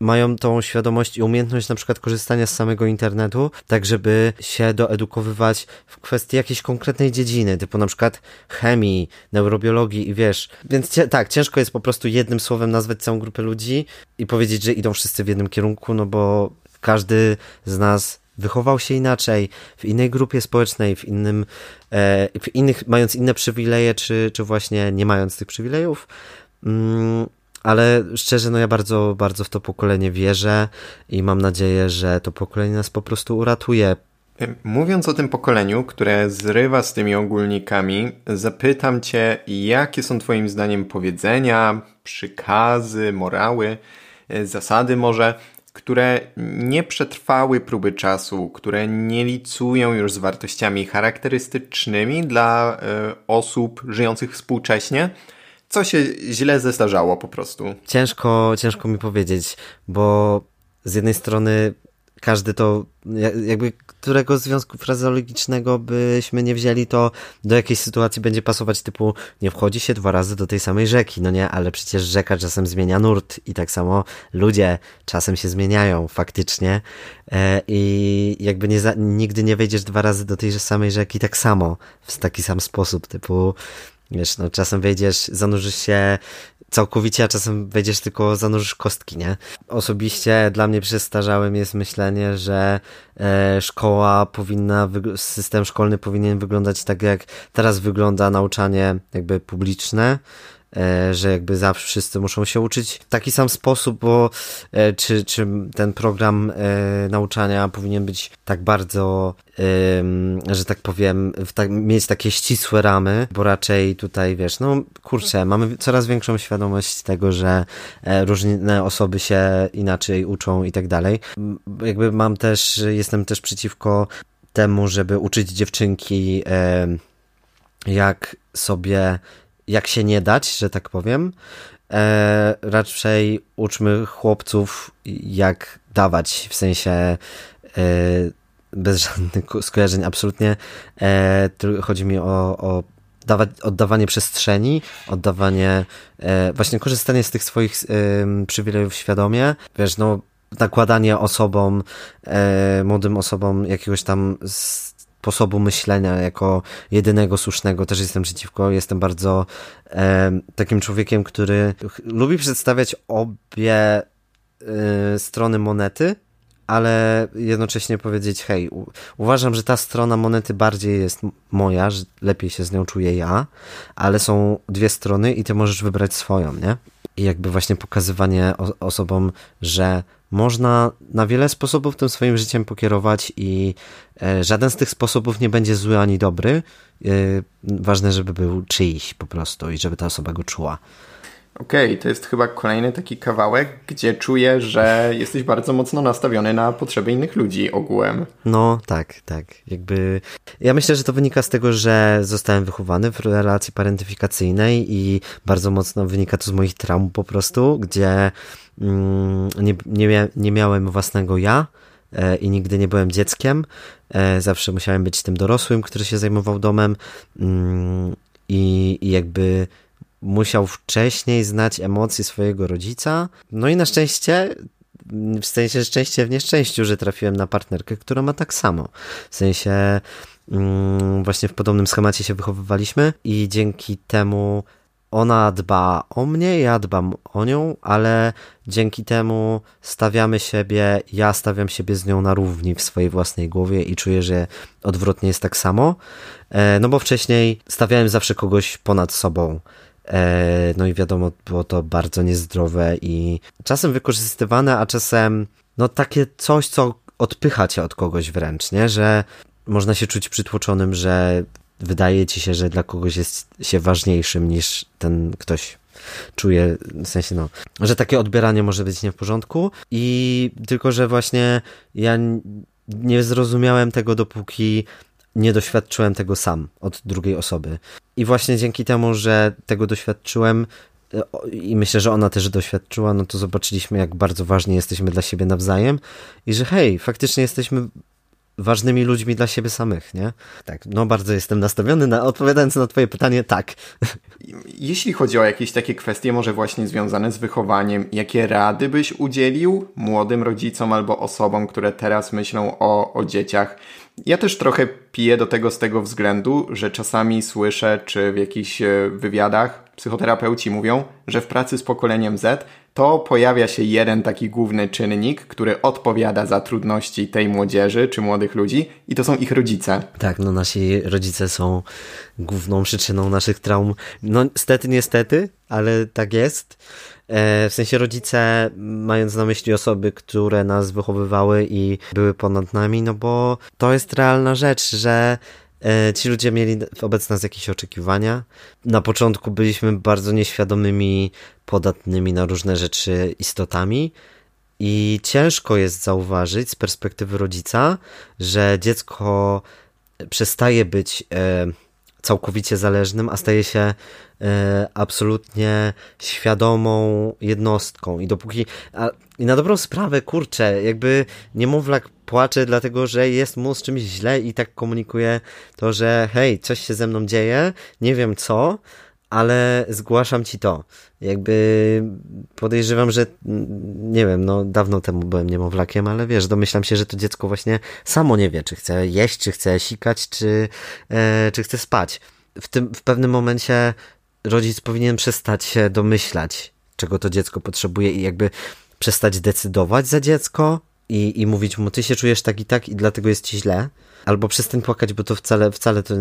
mają tą świadomość i umiejętność na przykład korzystania z samego internetu, tak żeby się doedukowywać w kwestii jakiejś konkretnej dziedziny, typu na przykład chemii, neurobiologii i wiesz. Więc cie- tak, ciężko jest po prostu jednym słowem nazwać całą grupę ludzi i powiedzieć, że idą wszyscy w jednym kierunku, no bo każdy z nas wychował się inaczej, w innej grupie społecznej, w innym, e, w innych, mając inne przywileje, czy, czy właśnie nie mając tych przywilejów. Mm. Ale szczerze, no ja bardzo, bardzo w to pokolenie wierzę i mam nadzieję, że to pokolenie nas po prostu uratuje. Mówiąc o tym pokoleniu, które zrywa z tymi ogólnikami, zapytam cię, jakie są twoim zdaniem powiedzenia, przykazy, morały, zasady może, które nie przetrwały próby czasu, które nie licują już z wartościami charakterystycznymi dla y, osób żyjących współcześnie? Co się źle zestarzało po prostu? Ciężko, ciężko mi powiedzieć, bo z jednej strony każdy to, jakby którego związku frazeologicznego byśmy nie wzięli, to do jakiejś sytuacji będzie pasować, typu nie wchodzi się dwa razy do tej samej rzeki, no nie, ale przecież rzeka czasem zmienia nurt i tak samo ludzie czasem się zmieniają faktycznie e, i jakby nie za, nigdy nie wejdziesz dwa razy do tej samej rzeki tak samo, w taki sam sposób, typu wiesz, no czasem wejdziesz, zanurzysz się całkowicie, a czasem wejdziesz tylko zanurzysz kostki, nie? Osobiście dla mnie przestarzałym jest myślenie, że e, szkoła powinna, wyg- system szkolny powinien wyglądać tak, jak teraz wygląda nauczanie jakby publiczne, e, że jakby zawsze wszyscy muszą się uczyć w taki sam sposób, bo e, czy, czy ten program e, nauczania powinien być tak bardzo, e, że tak powiem, w ta- mieć takie ścisłe ramy, bo raczej tutaj, wiesz, no kurczę, mamy coraz większą świadomość tego, że e, różne osoby się inaczej uczą i tak dalej. Jakby mam też, jestem też przeciwko temu, żeby uczyć dziewczynki e, jak sobie jak się nie dać, że tak powiem, e, raczej uczmy chłopców jak dawać, w sensie e, bez żadnych skojarzeń absolutnie, e, chodzi mi o, o dawa- oddawanie przestrzeni, oddawanie, e, właśnie korzystanie z tych swoich e, przywilejów świadomie, wiesz, no nakładanie osobom, e, młodym osobom jakiegoś tam z, sposobu myślenia jako jedynego słusznego, też jestem przeciwko. Jestem bardzo e, takim człowiekiem, który ch- lubi przedstawiać obie e, strony monety, ale jednocześnie powiedzieć, hej, u- uważam, że ta strona monety bardziej jest moja, że lepiej się z nią czuję ja, ale są dwie strony i ty możesz wybrać swoją, nie? I jakby właśnie pokazywanie o- osobom, że można na wiele sposobów tym swoim życiem pokierować i e, żaden z tych sposobów nie będzie zły ani dobry. E, ważne, żeby był czyjś po prostu i żeby ta osoba go czuła. Okej, okay, to jest chyba kolejny taki kawałek, gdzie czuję, że jesteś bardzo mocno nastawiony na potrzeby innych ludzi ogółem. No tak, tak. Jakby ja myślę, że to wynika z tego, że zostałem wychowany w relacji parentyfikacyjnej i bardzo mocno wynika to z moich traum po prostu, gdzie mm, nie, nie, mia- nie miałem własnego ja e, i nigdy nie byłem dzieckiem. E, zawsze musiałem być tym dorosłym, który się zajmował domem mm, i, i jakby musiał wcześniej znać emocje swojego rodzica. No i na szczęście, w sensie szczęście w nieszczęściu, że trafiłem na partnerkę, która ma tak samo. W sensie mm, właśnie w podobnym schemacie się wychowywaliśmy i dzięki temu ona dba o mnie, ja dbam o nią, ale dzięki temu stawiamy siebie, ja stawiam siebie z nią na równi w swojej własnej głowie i czuję, że odwrotnie jest tak samo. E, no bo wcześniej stawiałem zawsze kogoś ponad sobą. No i wiadomo, było to bardzo niezdrowe i czasem wykorzystywane, a czasem no takie coś, co odpycha cię od kogoś wręcz, nie? Że można się czuć przytłoczonym, że wydaje ci się, że dla kogoś jest się ważniejszym niż ten ktoś czuje, w sensie no, że takie odbieranie może być nie w porządku i tylko, że właśnie ja nie zrozumiałem tego, dopóki nie doświadczyłem tego sam od drugiej osoby. I właśnie dzięki temu, że tego doświadczyłem i myślę, że ona też doświadczyła, no to zobaczyliśmy, jak bardzo ważni jesteśmy dla siebie nawzajem i że hej, faktycznie jesteśmy ważnymi ludźmi dla siebie samych, nie? Tak, no bardzo jestem nastawiony na, odpowiadając na twoje pytanie, tak. Jeśli chodzi o jakieś takie kwestie, może właśnie związane z wychowaniem, jakie rady byś udzielił młodym rodzicom albo osobom, które teraz myślą o, o dzieciach? Ja też trochę piję do tego z tego względu, że czasami słyszę, czy w jakichś wywiadach psychoterapeuci mówią, że w pracy z pokoleniem Z to pojawia się jeden taki główny czynnik, który odpowiada za trudności tej młodzieży czy młodych ludzi i to są ich rodzice. Tak, no nasi rodzice są główną przyczyną naszych traum. No niestety, niestety, ale tak jest. W sensie rodzice, mając na myśli osoby, które nas wychowywały i były ponad nami, no bo to jest realna rzecz, że ci ludzie mieli wobec nas jakieś oczekiwania. Na początku byliśmy bardzo nieświadomymi, podatnymi na różne rzeczy istotami i ciężko jest zauważyć z perspektywy rodzica, że dziecko przestaje być całkowicie zależnym, a staje się e, absolutnie świadomą jednostką. I dopóki... A, i na dobrą sprawę, kurczę, jakby niemowlak płacze, dlatego że jest mu z czymś źle i tak komunikuje to, że hej, coś się ze mną dzieje, nie wiem co, ale zgłaszam ci to. Jakby podejrzewam, że nie wiem, no dawno temu byłem niemowlakiem, ale wiesz, domyślam się, że to dziecko właśnie samo nie wie, czy chce jeść, czy chce sikać, czy, e, czy chce spać. W tym, w pewnym momencie rodzic powinien przestać się domyślać, czego to dziecko potrzebuje i jakby przestać decydować za dziecko i, i mówić mu, ty się czujesz tak i tak i dlatego jest ci źle. Albo przestań płakać, bo to wcale, wcale to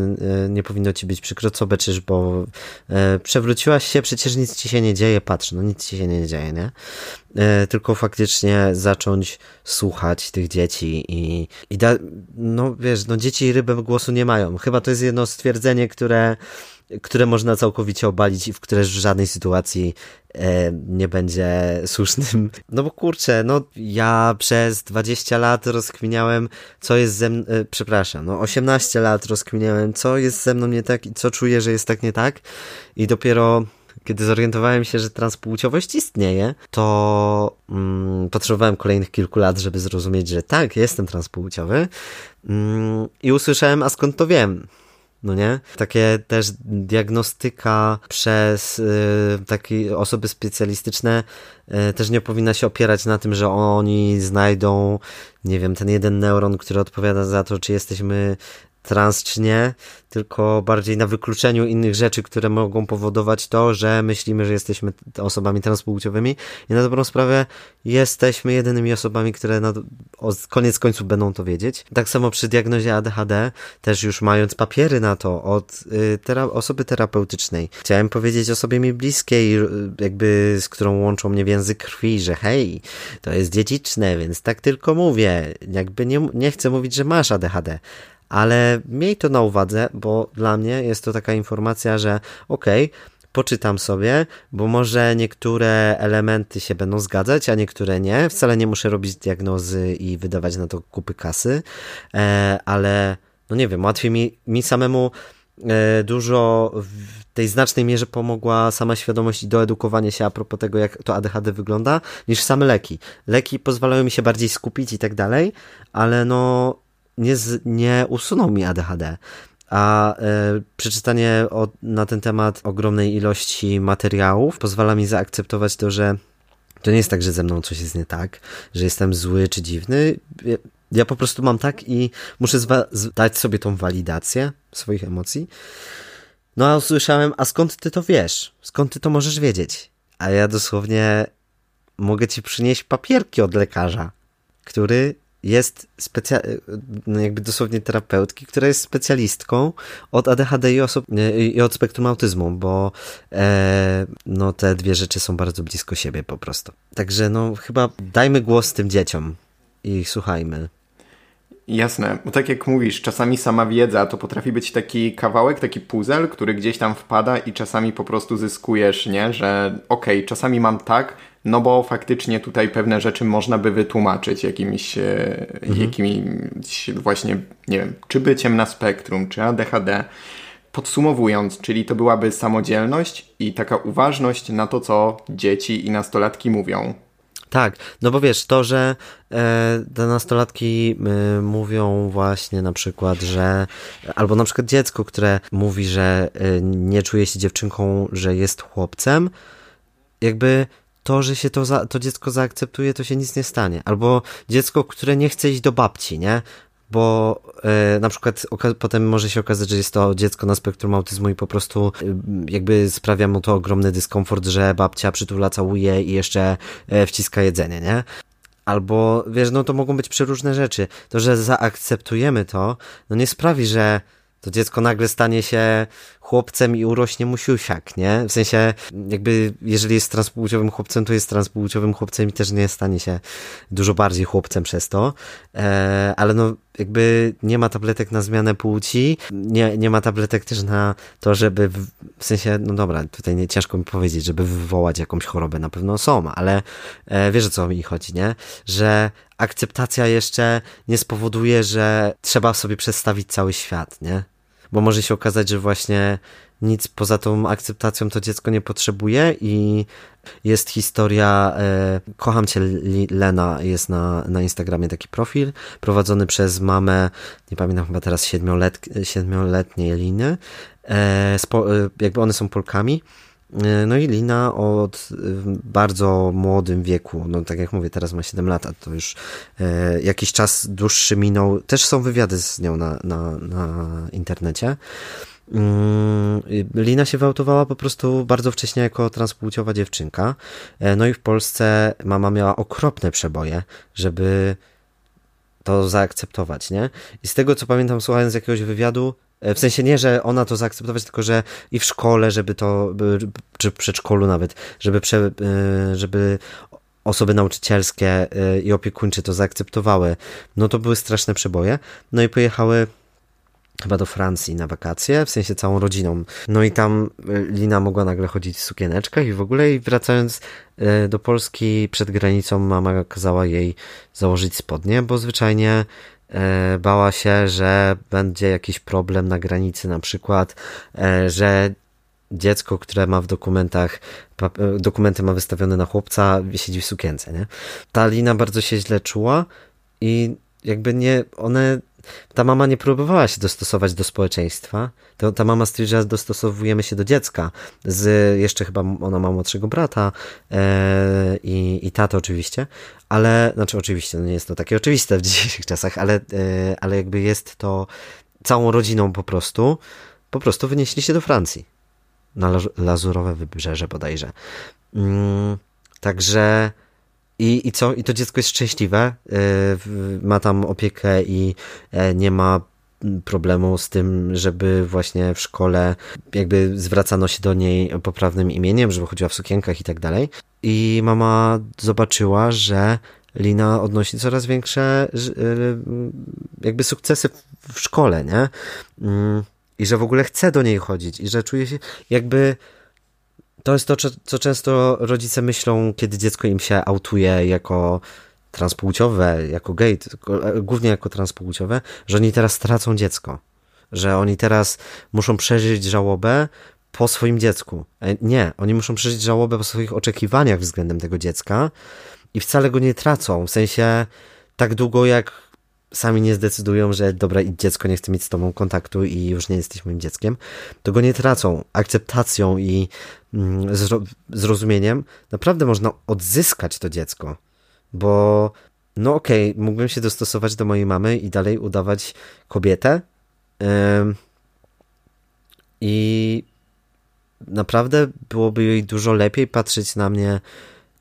nie powinno ci być przykro, co beczysz, bo e, przewróciłaś się, przecież nic ci się nie dzieje, patrz, no nic ci się nie dzieje, nie? E, tylko faktycznie zacząć słuchać tych dzieci i, i da, no wiesz, no dzieci rybem głosu nie mają. Chyba to jest jedno stwierdzenie, które, które można całkowicie obalić i w które w żadnej sytuacji e, nie będzie słusznym. No bo kurczę, no ja przez dwadzieścia lat rozkminiałem, co jest ze mną, e, przepraszam, no osiemnaście lat rozkminiałem, co jest ze mną nie tak i co czuję, że jest tak nie tak i dopiero kiedy zorientowałem się, że transpłciowość istnieje, to mm, potrzebowałem kolejnych kilku lat, żeby zrozumieć, że tak, jestem transpłciowy mm, i usłyszałem, a skąd to wiem? No nie? Takie też diagnostyka przez y, takie osoby specjalistyczne y, też nie powinna się opierać na tym, że oni znajdą, nie wiem, ten jeden neuron, który odpowiada za to, czy jesteśmy trans czy nie, tylko bardziej na wykluczeniu innych rzeczy, które mogą powodować to, że myślimy, że jesteśmy osobami transpłciowymi i na dobrą sprawę jesteśmy jedynymi osobami, które na koniec końców będą to wiedzieć. Tak samo przy diagnozie A D H D, też już mając papiery na to od tera- osoby terapeutycznej. Chciałem powiedzieć osobie mi bliskiej, jakby z którą łączą mnie więzy krwi, że hej, to jest dziedziczne, więc tak tylko mówię. Jakby nie, nie chcę mówić, że masz A D H D, ale miej to na uwadze, bo dla mnie jest to taka informacja, że okej, okay, poczytam sobie, bo może niektóre elementy się będą zgadzać, a niektóre nie. Wcale nie muszę robić diagnozy i wydawać na to kupy kasy, e, ale no nie wiem, łatwiej mi, mi samemu e, dużo w tej znacznej mierze pomogła sama świadomość i doedukowanie się a propos tego, jak to A D H D wygląda, niż same leki. Leki pozwalają mi się bardziej skupić i tak dalej, ale no Nie, z, nie usunął mi A D H D, a y, przeczytanie o, na ten temat ogromnej ilości materiałów pozwala mi zaakceptować to, że to nie jest tak, że ze mną coś jest nie tak, że jestem zły czy dziwny. Ja, ja po prostu mam tak i muszę zwa- dać sobie tą walidację swoich emocji. No a usłyszałem, a skąd ty to wiesz? Skąd ty to możesz wiedzieć? A ja dosłownie mogę ci przynieść papierki od lekarza, który jest specja- jakby dosłownie terapeutki, która jest specjalistką od A D H D i, oso- i od spektrum autyzmu, bo e, no te dwie rzeczy są bardzo blisko siebie po prostu. Także no chyba dajmy głos tym dzieciom i ich słuchajmy. Jasne, bo tak jak mówisz, czasami sama wiedza to potrafi być taki kawałek, taki puzzle, który gdzieś tam wpada i czasami po prostu zyskujesz, nie? Że okej, okay, czasami mam tak, no bo faktycznie tutaj pewne rzeczy można by wytłumaczyć jakimiś, mhm. jakimiś właśnie, nie wiem, czy byciem na spektrum, czy A D H D. Podsumowując, czyli to byłaby samodzielność i taka uważność na to, co dzieci i nastolatki mówią. Tak, no bo wiesz, to, że e, te nastolatki e, mówią właśnie na przykład, że albo na przykład dziecko, które mówi, że e, nie czuje się dziewczynką, że jest chłopcem, jakby to, że się to, za, to dziecko zaakceptuje, to się nic nie stanie. Albo dziecko, które nie chce iść do babci, nie? Bo y, na przykład oka- potem może się okazać, że jest to dziecko na spektrum autyzmu i po prostu y, jakby sprawia mu to ogromny dyskomfort, że babcia przytula, całuje i jeszcze y, wciska jedzenie, nie? Albo, wiesz, no to mogą być przeróżne rzeczy. To, że zaakceptujemy to, no nie sprawi, że to dziecko nagle stanie się chłopcem i urośnie mu siusiak, nie? W sensie, jakby, jeżeli jest transpłciowym chłopcem, to jest transpłciowym chłopcem i też nie stanie się dużo bardziej chłopcem przez to. E, ale no, jakby nie ma tabletek na zmianę płci, nie, nie ma tabletek też na to, żeby, w, w sensie, no dobra, tutaj nie, ciężko mi powiedzieć, żeby wywołać jakąś chorobę, na pewno są, ale e, wiesz, o co mi chodzi, nie? Że akceptacja jeszcze nie spowoduje, że trzeba sobie przestawić cały świat, nie? Bo może się okazać, że właśnie nic poza tą akceptacją to dziecko nie potrzebuje i jest historia, e, kocham cię Lena, jest na, na Instagramie taki profil prowadzony przez mamę, nie pamiętam chyba teraz siedmiolet, siedmioletniej Liny, e, spo, e, jakby one są Polkami. No i Lina od bardzo młodym wieku, no tak jak mówię, teraz ma siedem lat, a to już e, jakiś czas dłuższy minął. Też są wywiady z nią na, na, na internecie. Lina się wyautowała po prostu bardzo wcześnie jako transpłciowa dziewczynka. No i w Polsce mama miała okropne przeboje, żeby to zaakceptować, nie? I z tego, co pamiętam, słuchając jakiegoś wywiadu, w sensie nie, że ona to zaakceptować, tylko że i w szkole, żeby to, czy w przedszkolu nawet, żeby, prze, żeby osoby nauczycielskie i opiekuńcze to zaakceptowały, no to były straszne przeboje. No i pojechały chyba do Francji na wakacje, w sensie całą rodziną. No i tam Lina mogła nagle chodzić w sukieneczkach i w ogóle, i wracając do Polski przed granicą mama kazała jej założyć spodnie, bo zwyczajnie bała się, że będzie jakiś problem na granicy, na przykład, że dziecko, które ma w dokumentach, dokumenty ma wystawione na chłopca, siedzi w sukience, nie? Ta Lina bardzo się źle czuła i jakby nie, one... Ta mama nie próbowała się dostosować do społeczeństwa. To, ta mama stwierdziła, że dostosowujemy się do dziecka. Z, jeszcze chyba ona ma młodszego brata e, i, i tatę oczywiście, ale, znaczy oczywiście, no nie jest to takie oczywiste w dzisiejszych czasach, ale, e, ale jakby jest to całą rodziną po prostu, po prostu wynieśli się do Francji. Na Lazurowe Wybrzeże bodajże. Mm, także... I, i co? I to dziecko jest szczęśliwe, yy, ma tam opiekę i yy, nie ma problemu z tym, żeby właśnie w szkole jakby zwracano się do niej poprawnym imieniem, żeby chodziła w sukienkach i tak dalej. I mama zobaczyła, że Lina odnosi coraz większe yy, jakby sukcesy w szkole, nie? Yy, I że w ogóle chce do niej chodzić i że czuje się jakby... To jest to, co często rodzice myślą, kiedy dziecko im się autuje jako transpłciowe, jako gej, głównie jako transpłciowe, że oni teraz stracą dziecko, że oni teraz muszą przeżyć żałobę po swoim dziecku. Nie, oni muszą przeżyć żałobę po swoich oczekiwaniach względem tego dziecka i wcale go nie tracą, w sensie tak długo, jak sami nie zdecydują, że dobra, idź dziecko, nie chce mieć z tobą kontaktu i już nie jesteś moim dzieckiem, to go nie tracą. Akceptacją i zrozumieniem naprawdę można odzyskać to dziecko, bo no okej, okay, mógłbym się dostosować do mojej mamy i dalej udawać kobietę Ym. i naprawdę byłoby jej dużo lepiej patrzeć na mnie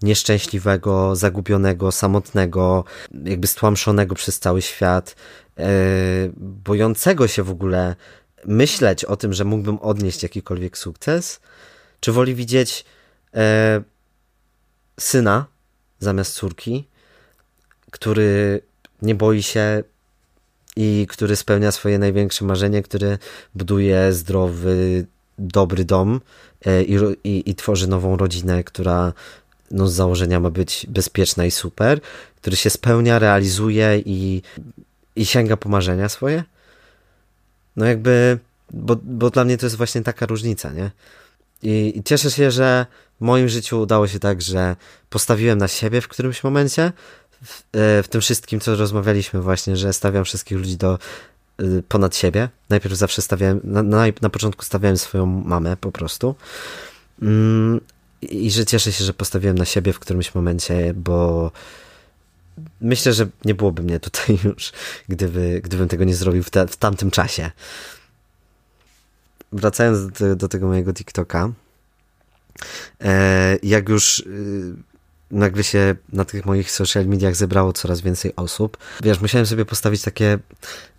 nieszczęśliwego, zagubionego, samotnego, jakby stłamszonego przez cały świat, yy, bojącego się w ogóle myśleć o tym, że mógłbym odnieść jakikolwiek sukces, czy woli widzieć yy, syna zamiast córki, który nie boi się i który spełnia swoje największe marzenie, który buduje zdrowy, dobry dom yy, i, i tworzy nową rodzinę, która no z założenia ma być bezpieczna i super, który się spełnia, realizuje i, i sięga po marzenia swoje. No jakby, bo, bo dla mnie to jest właśnie taka różnica, nie? I, I cieszę się, że w moim życiu udało się tak, że postawiłem na siebie w którymś momencie, w, w tym wszystkim, co rozmawialiśmy właśnie, że stawiam wszystkich ludzi do ponad siebie. Najpierw zawsze stawiałem, na, na, na początku stawiałem swoją mamę po prostu. Mm. I że cieszę się, że postawiłem na siebie w którymś momencie, bo myślę, że nie byłoby mnie tutaj już, gdyby, gdybym tego nie zrobił w, te, w tamtym czasie. Wracając do, do tego mojego TikToka, jak już nagle się na tych moich social mediach zebrało coraz więcej osób, wiesz, musiałem sobie postawić takie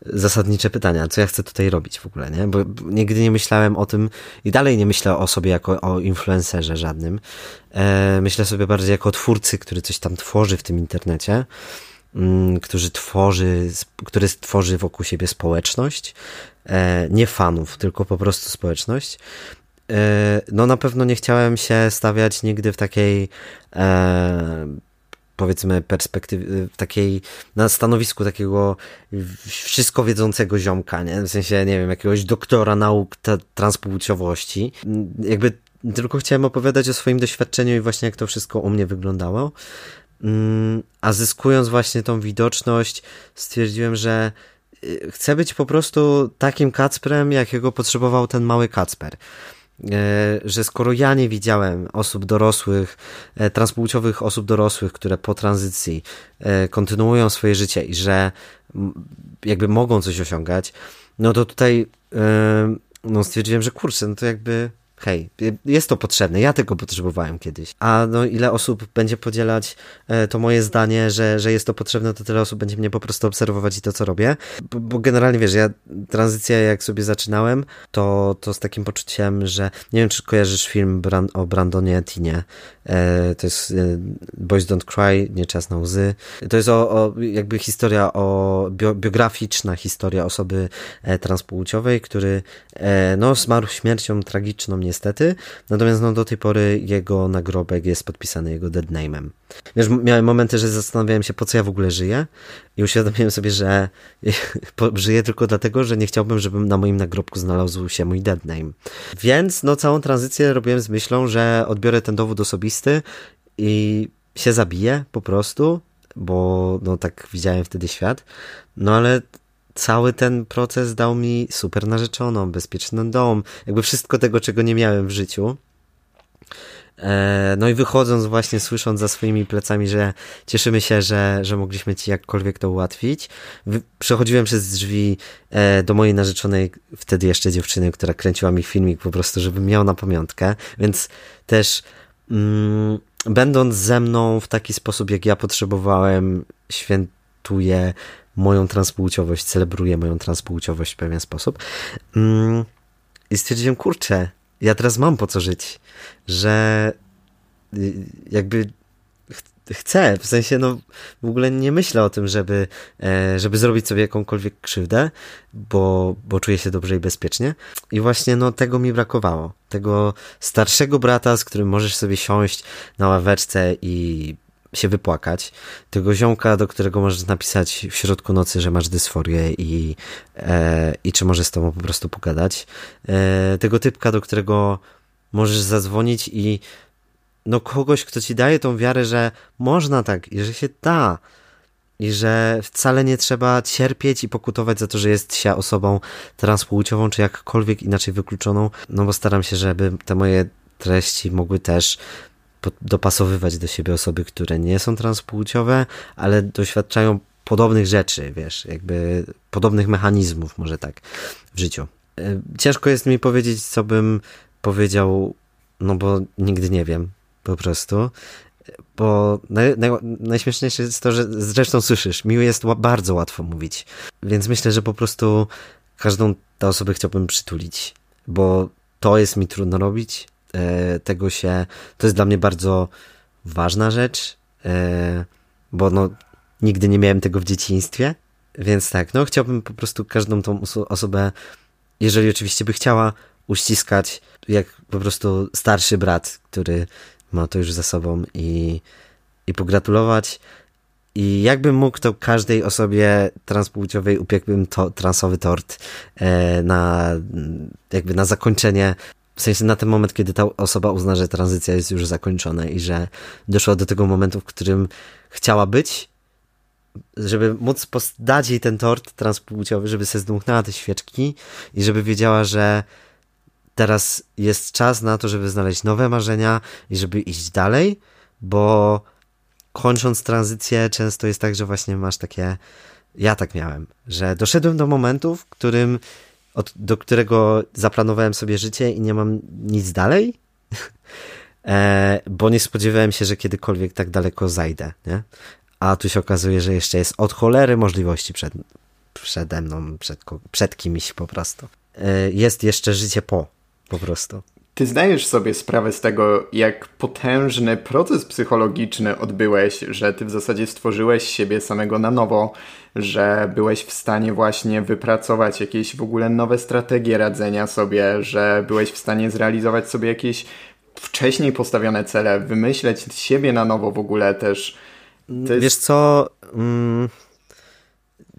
zasadnicze pytania, co ja chcę tutaj robić w ogóle, nie? Bo nigdy nie myślałem o tym i dalej nie myślę o sobie jako o influencerze żadnym. Myślę sobie bardziej jako o twórcy, który coś tam tworzy w tym internecie, który tworzy, który tworzy wokół siebie społeczność, nie fanów, tylko po prostu społeczność. No na pewno nie chciałem się stawiać nigdy w takiej e, powiedzmy perspektywie, w takiej, na stanowisku takiego wszystko wiedzącego ziomka, nie? W sensie, nie wiem, jakiegoś doktora nauk ta, transpłciowości. Jakby tylko chciałem opowiadać o swoim doświadczeniu i właśnie jak to wszystko u mnie wyglądało. A zyskując właśnie tą widoczność, stwierdziłem, że chcę być po prostu takim Kacprem, jakiego potrzebował ten mały Kacper. Że skoro ja nie widziałem osób dorosłych, transpłciowych osób dorosłych, które po tranzycji kontynuują swoje życie i że jakby mogą coś osiągać, no to tutaj no stwierdziłem, że kurczę, no to jakby hej, jest to potrzebne, ja tego potrzebowałem kiedyś. A no ile osób będzie podzielać to moje zdanie, że, że jest to potrzebne, to tyle osób będzie mnie po prostu obserwować i to, co robię. Bo, bo generalnie, wiesz, ja tranzycję, jak sobie zaczynałem, to, to z takim poczuciem, że nie wiem, czy kojarzysz film Bran- o Brandonie Teenie. E, to jest e, Boys Don't Cry, Nie czas na łzy. To jest o, o jakby historia, o bio, biograficzna historia osoby e, transpłciowej, który e, no zmarł śmiercią tragiczną, niestety, natomiast no, do tej pory jego nagrobek jest podpisany jego deadname'em. Wiesz, miałem momenty, że zastanawiałem się, po co ja w ogóle żyję i uświadomiłem sobie, że żyję tylko dlatego, że nie chciałbym, żeby na moim nagrobku znalazł się mój deadname. Więc no całą tranzycję robiłem z myślą, że odbiorę ten dowód osobisty i się zabiję po prostu, bo no tak widziałem wtedy świat, no ale cały ten proces dał mi super narzeczoną, bezpieczny dom, jakby wszystko tego, czego nie miałem w życiu. No i wychodząc właśnie, słysząc za swoimi plecami, że cieszymy się, że, że mogliśmy ci jakkolwiek to ułatwić, przechodziłem przez drzwi do mojej narzeczonej, wtedy jeszcze dziewczyny, która kręciła mi filmik po prostu, żebym miał na pamiątkę, więc też mm, będąc ze mną w taki sposób, jak ja potrzebowałem, świętuję moją transpłciowość, celebruję moją transpłciowość w pewien sposób. Mm, i stwierdziłem, kurczę, ja teraz mam po co żyć, że jakby ch- chcę, w sensie no w ogóle nie myślę o tym, żeby, e, żeby zrobić sobie jakąkolwiek krzywdę, bo, bo czuję się dobrze i bezpiecznie. I właśnie no tego mi brakowało, tego starszego brata, z którym możesz sobie siąść na ławeczce i się wypłakać, tego ziomka, do którego możesz napisać w środku nocy, że masz dysforię i, e, i czy może z tobą po prostu pogadać, e, tego typka, do którego możesz zadzwonić i no kogoś, kto ci daje tą wiarę, że można tak i że się da i że wcale nie trzeba cierpieć i pokutować za to, że jest się osobą transpłciową czy jakkolwiek inaczej wykluczoną, no bo staram się, żeby te moje treści mogły też dopasowywać do siebie osoby, które nie są transpłciowe, ale doświadczają podobnych rzeczy, wiesz, jakby podobnych mechanizmów, może tak, w życiu. Ciężko jest mi powiedzieć, co bym powiedział, no bo nigdy nie wiem, po prostu, bo naj, naj, najśmieszniejsze jest to, że zresztą słyszysz, mi jest ł- bardzo łatwo mówić, więc myślę, że po prostu każdą tę osobę chciałbym przytulić, bo to jest mi trudno robić, tego się, to jest dla mnie bardzo ważna rzecz, bo no nigdy nie miałem tego w dzieciństwie, więc tak, no chciałbym po prostu każdą tą osobę, jeżeli oczywiście by chciała, uściskać jak po prostu starszy brat, który ma to już za sobą i, i pogratulować. I jakbym mógł, to każdej osobie transpłciowej upiekłbym to, transowy tort na jakby na zakończenie. W sensie na ten moment, kiedy ta osoba uzna, że tranzycja jest już zakończona i że doszła do tego momentu, w którym chciała być, żeby móc dać jej ten tort transpłciowy, żeby se zdmuchnęła te świeczki i żeby wiedziała, że teraz jest czas na to, żeby znaleźć nowe marzenia i żeby iść dalej, bo kończąc tranzycję często jest tak, że właśnie masz takie... Ja tak miałem, że doszedłem do momentu, w którym Od, do którego zaplanowałem sobie życie i nie mam nic dalej, e, bo nie spodziewałem się, że kiedykolwiek tak daleko zajdę, nie? A tu się okazuje, że jeszcze jest od cholery możliwości przed, przede mną, przed, przed kimś po prostu. E, jest jeszcze życie po, po prostu. Ty zdajesz sobie sprawę z tego, jak potężny proces psychologiczny odbyłeś, że ty w zasadzie stworzyłeś siebie samego na nowo, że byłeś w stanie właśnie wypracować jakieś w ogóle nowe strategie radzenia sobie, że byłeś w stanie zrealizować sobie jakieś wcześniej postawione cele, wymyśleć siebie na nowo w ogóle też. Ty... Wiesz co, hmm,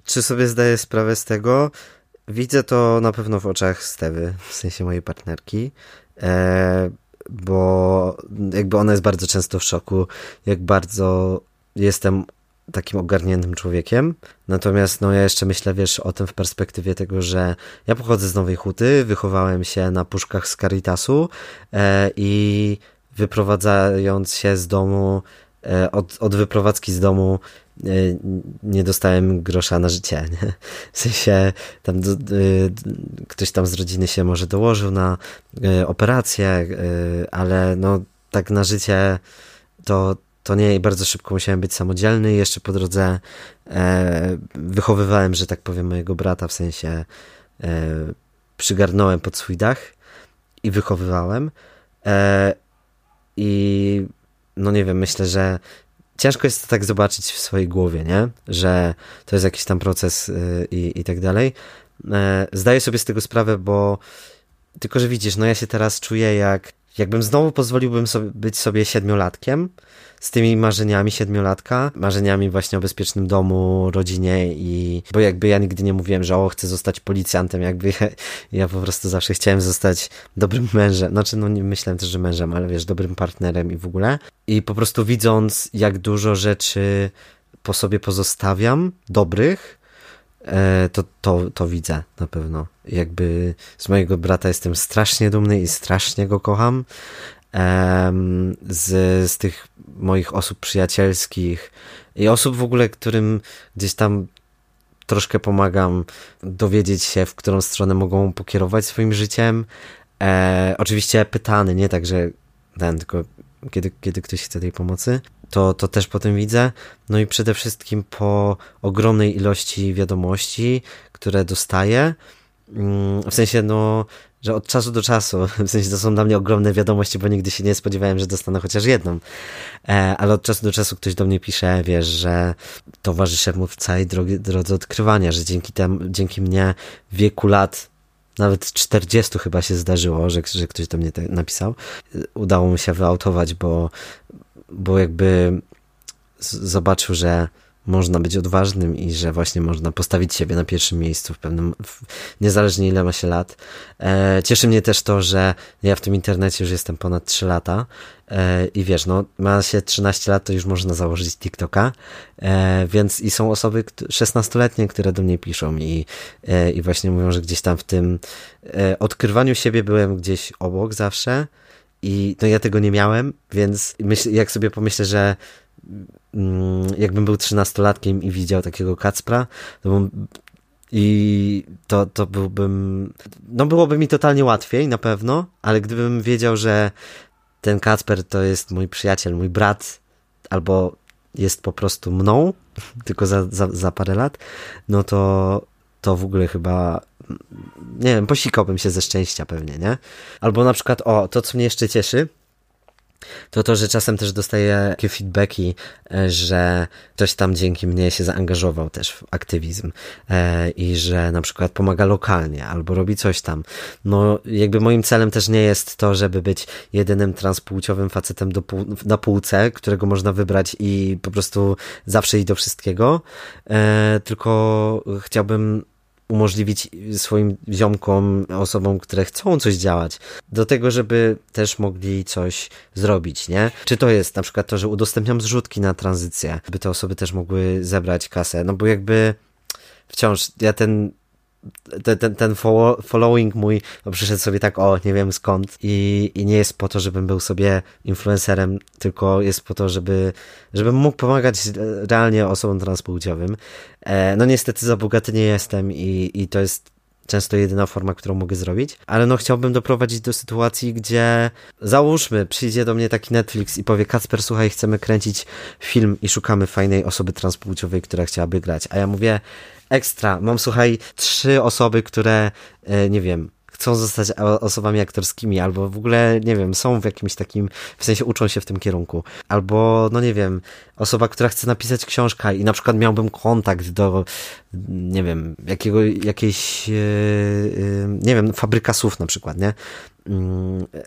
czy sobie zdaję sprawę z tego? Widzę to na pewno w oczach Stewy, w sensie mojej partnerki, E, bo jakby ona jest bardzo często w szoku, jak bardzo jestem takim ogarniętym człowiekiem. Natomiast no ja jeszcze myślę, wiesz, o tym w perspektywie tego, że ja pochodzę z Nowej Huty, wychowałem się na puszkach z Caritasu e, i wyprowadzając się z domu od, od wyprowadzki z domu nie dostałem grosza na życie, nie? W sensie tam do, y, ktoś tam z rodziny się może dołożył na y, operację, y, ale no tak na życie to, to nie, i bardzo szybko musiałem być samodzielny. Jeszcze po drodze y, wychowywałem, że tak powiem, mojego brata, w sensie y, przygarnąłem pod swój dach i wychowywałem y, i no nie wiem, myślę, że ciężko jest to tak zobaczyć w swojej głowie, nie? Że to jest jakiś tam proces i, i tak dalej. Zdaję sobie z tego sprawę, bo tylko, że widzisz, no ja się teraz czuję jak, jakbym znowu pozwoliłbym sobie być sobie siedmiolatkiem z tymi marzeniami siedmiolatka, marzeniami właśnie o bezpiecznym domu, rodzinie i... Bo jakby ja nigdy nie mówiłem, że o, chcę zostać policjantem, jakby ja, ja po prostu zawsze chciałem zostać dobrym mężem. Znaczy, no nie myślałem też, że mężem, ale wiesz, dobrym partnerem i w ogóle. I po prostu widząc, jak dużo rzeczy po sobie pozostawiam, dobrych, to, to, to widzę na pewno. Jakby z mojego brata jestem strasznie dumny i strasznie go kocham. Z, z tych moich osób przyjacielskich i osób w ogóle, którym gdzieś tam troszkę pomagam dowiedzieć się, w którą stronę mogą pokierować swoim życiem. E, oczywiście pytany, nie tak, że ten, tylko kiedy, kiedy ktoś chce tej pomocy, to, to też po tym widzę. No i przede wszystkim po ogromnej ilości wiadomości, które dostaję, w sensie no, że od czasu do czasu, w sensie to są dla mnie ogromne wiadomości, bo nigdy się nie spodziewałem, że dostanę chociaż jedną, e, ale od czasu do czasu ktoś do mnie pisze, wiesz, że towarzyszę mu w całej drogi, drodze odkrywania, że dzięki temu, dzięki mnie w wieku lat, nawet czterdziestu chyba się zdarzyło, że, że ktoś do mnie te, napisał, udało mu się wyautować, bo, bo jakby z, zobaczył, że można być odważnym i że właśnie można postawić siebie na pierwszym miejscu w pewnym, w, niezależnie ile ma się lat. E, cieszy mnie też to, że ja w tym internecie już jestem ponad trzy lata e, i wiesz, no ma się trzynaście lat, to już można założyć TikToka, e, więc i są osoby szesnastoletnie, które do mnie piszą i, e, i właśnie mówią, że gdzieś tam w tym e, odkrywaniu siebie byłem gdzieś obok zawsze i no ja tego nie miałem, więc myśl, jak sobie pomyślę, że jakbym był trzynastolatkiem i widział takiego Kacpra, to bym, i to, to byłbym, no byłoby mi totalnie łatwiej na pewno, ale gdybym wiedział, że ten Kacper to jest mój przyjaciel, mój brat, albo jest po prostu mną, tylko za, za, za parę lat, no to, to w ogóle chyba, nie wiem, posikałbym się ze szczęścia pewnie, nie? Albo na przykład, o, to co mnie jeszcze cieszy, to to, że czasem też dostaję takie feedbacki, że ktoś tam dzięki mnie się zaangażował też w aktywizm i że na przykład pomaga lokalnie albo robi coś tam. No jakby moim celem też nie jest to, żeby być jedynym transpłciowym facetem do pół, na półce, którego można wybrać i po prostu zawsze i do wszystkiego, tylko chciałbym umożliwić swoim ziomkom, osobom, które chcą coś działać, do tego, żeby też mogli coś zrobić, nie? Czy to jest na przykład to, że udostępniam zrzutki na tranzycję, by te osoby też mogły zebrać kasę, no bo jakby wciąż ja ten ten, ten, ten following mój no, przyszedł sobie tak, o, nie wiem skąd i, i nie jest po to, żebym był sobie influencerem, tylko jest po to, żeby, żebym mógł pomagać realnie osobom transpłciowym. E, no niestety za bogaty nie jestem i, i to jest często jedyna forma, którą mogę zrobić, ale no chciałbym doprowadzić do sytuacji, gdzie załóżmy, przyjdzie do mnie taki Netflix i powie: Kacper, słuchaj, chcemy kręcić film i szukamy fajnej osoby transpłciowej, która chciałaby grać, a ja mówię: ekstra, mam, słuchaj, trzy osoby, które, nie wiem, chcą zostać osobami aktorskimi, albo w ogóle, nie wiem, są w jakimś takim, w sensie uczą się w tym kierunku, albo, no nie wiem, osoba, która chce napisać książkę i na przykład miałbym kontakt do, nie wiem, jakiego, jakiejś, nie wiem, fabryka słów na przykład, nie?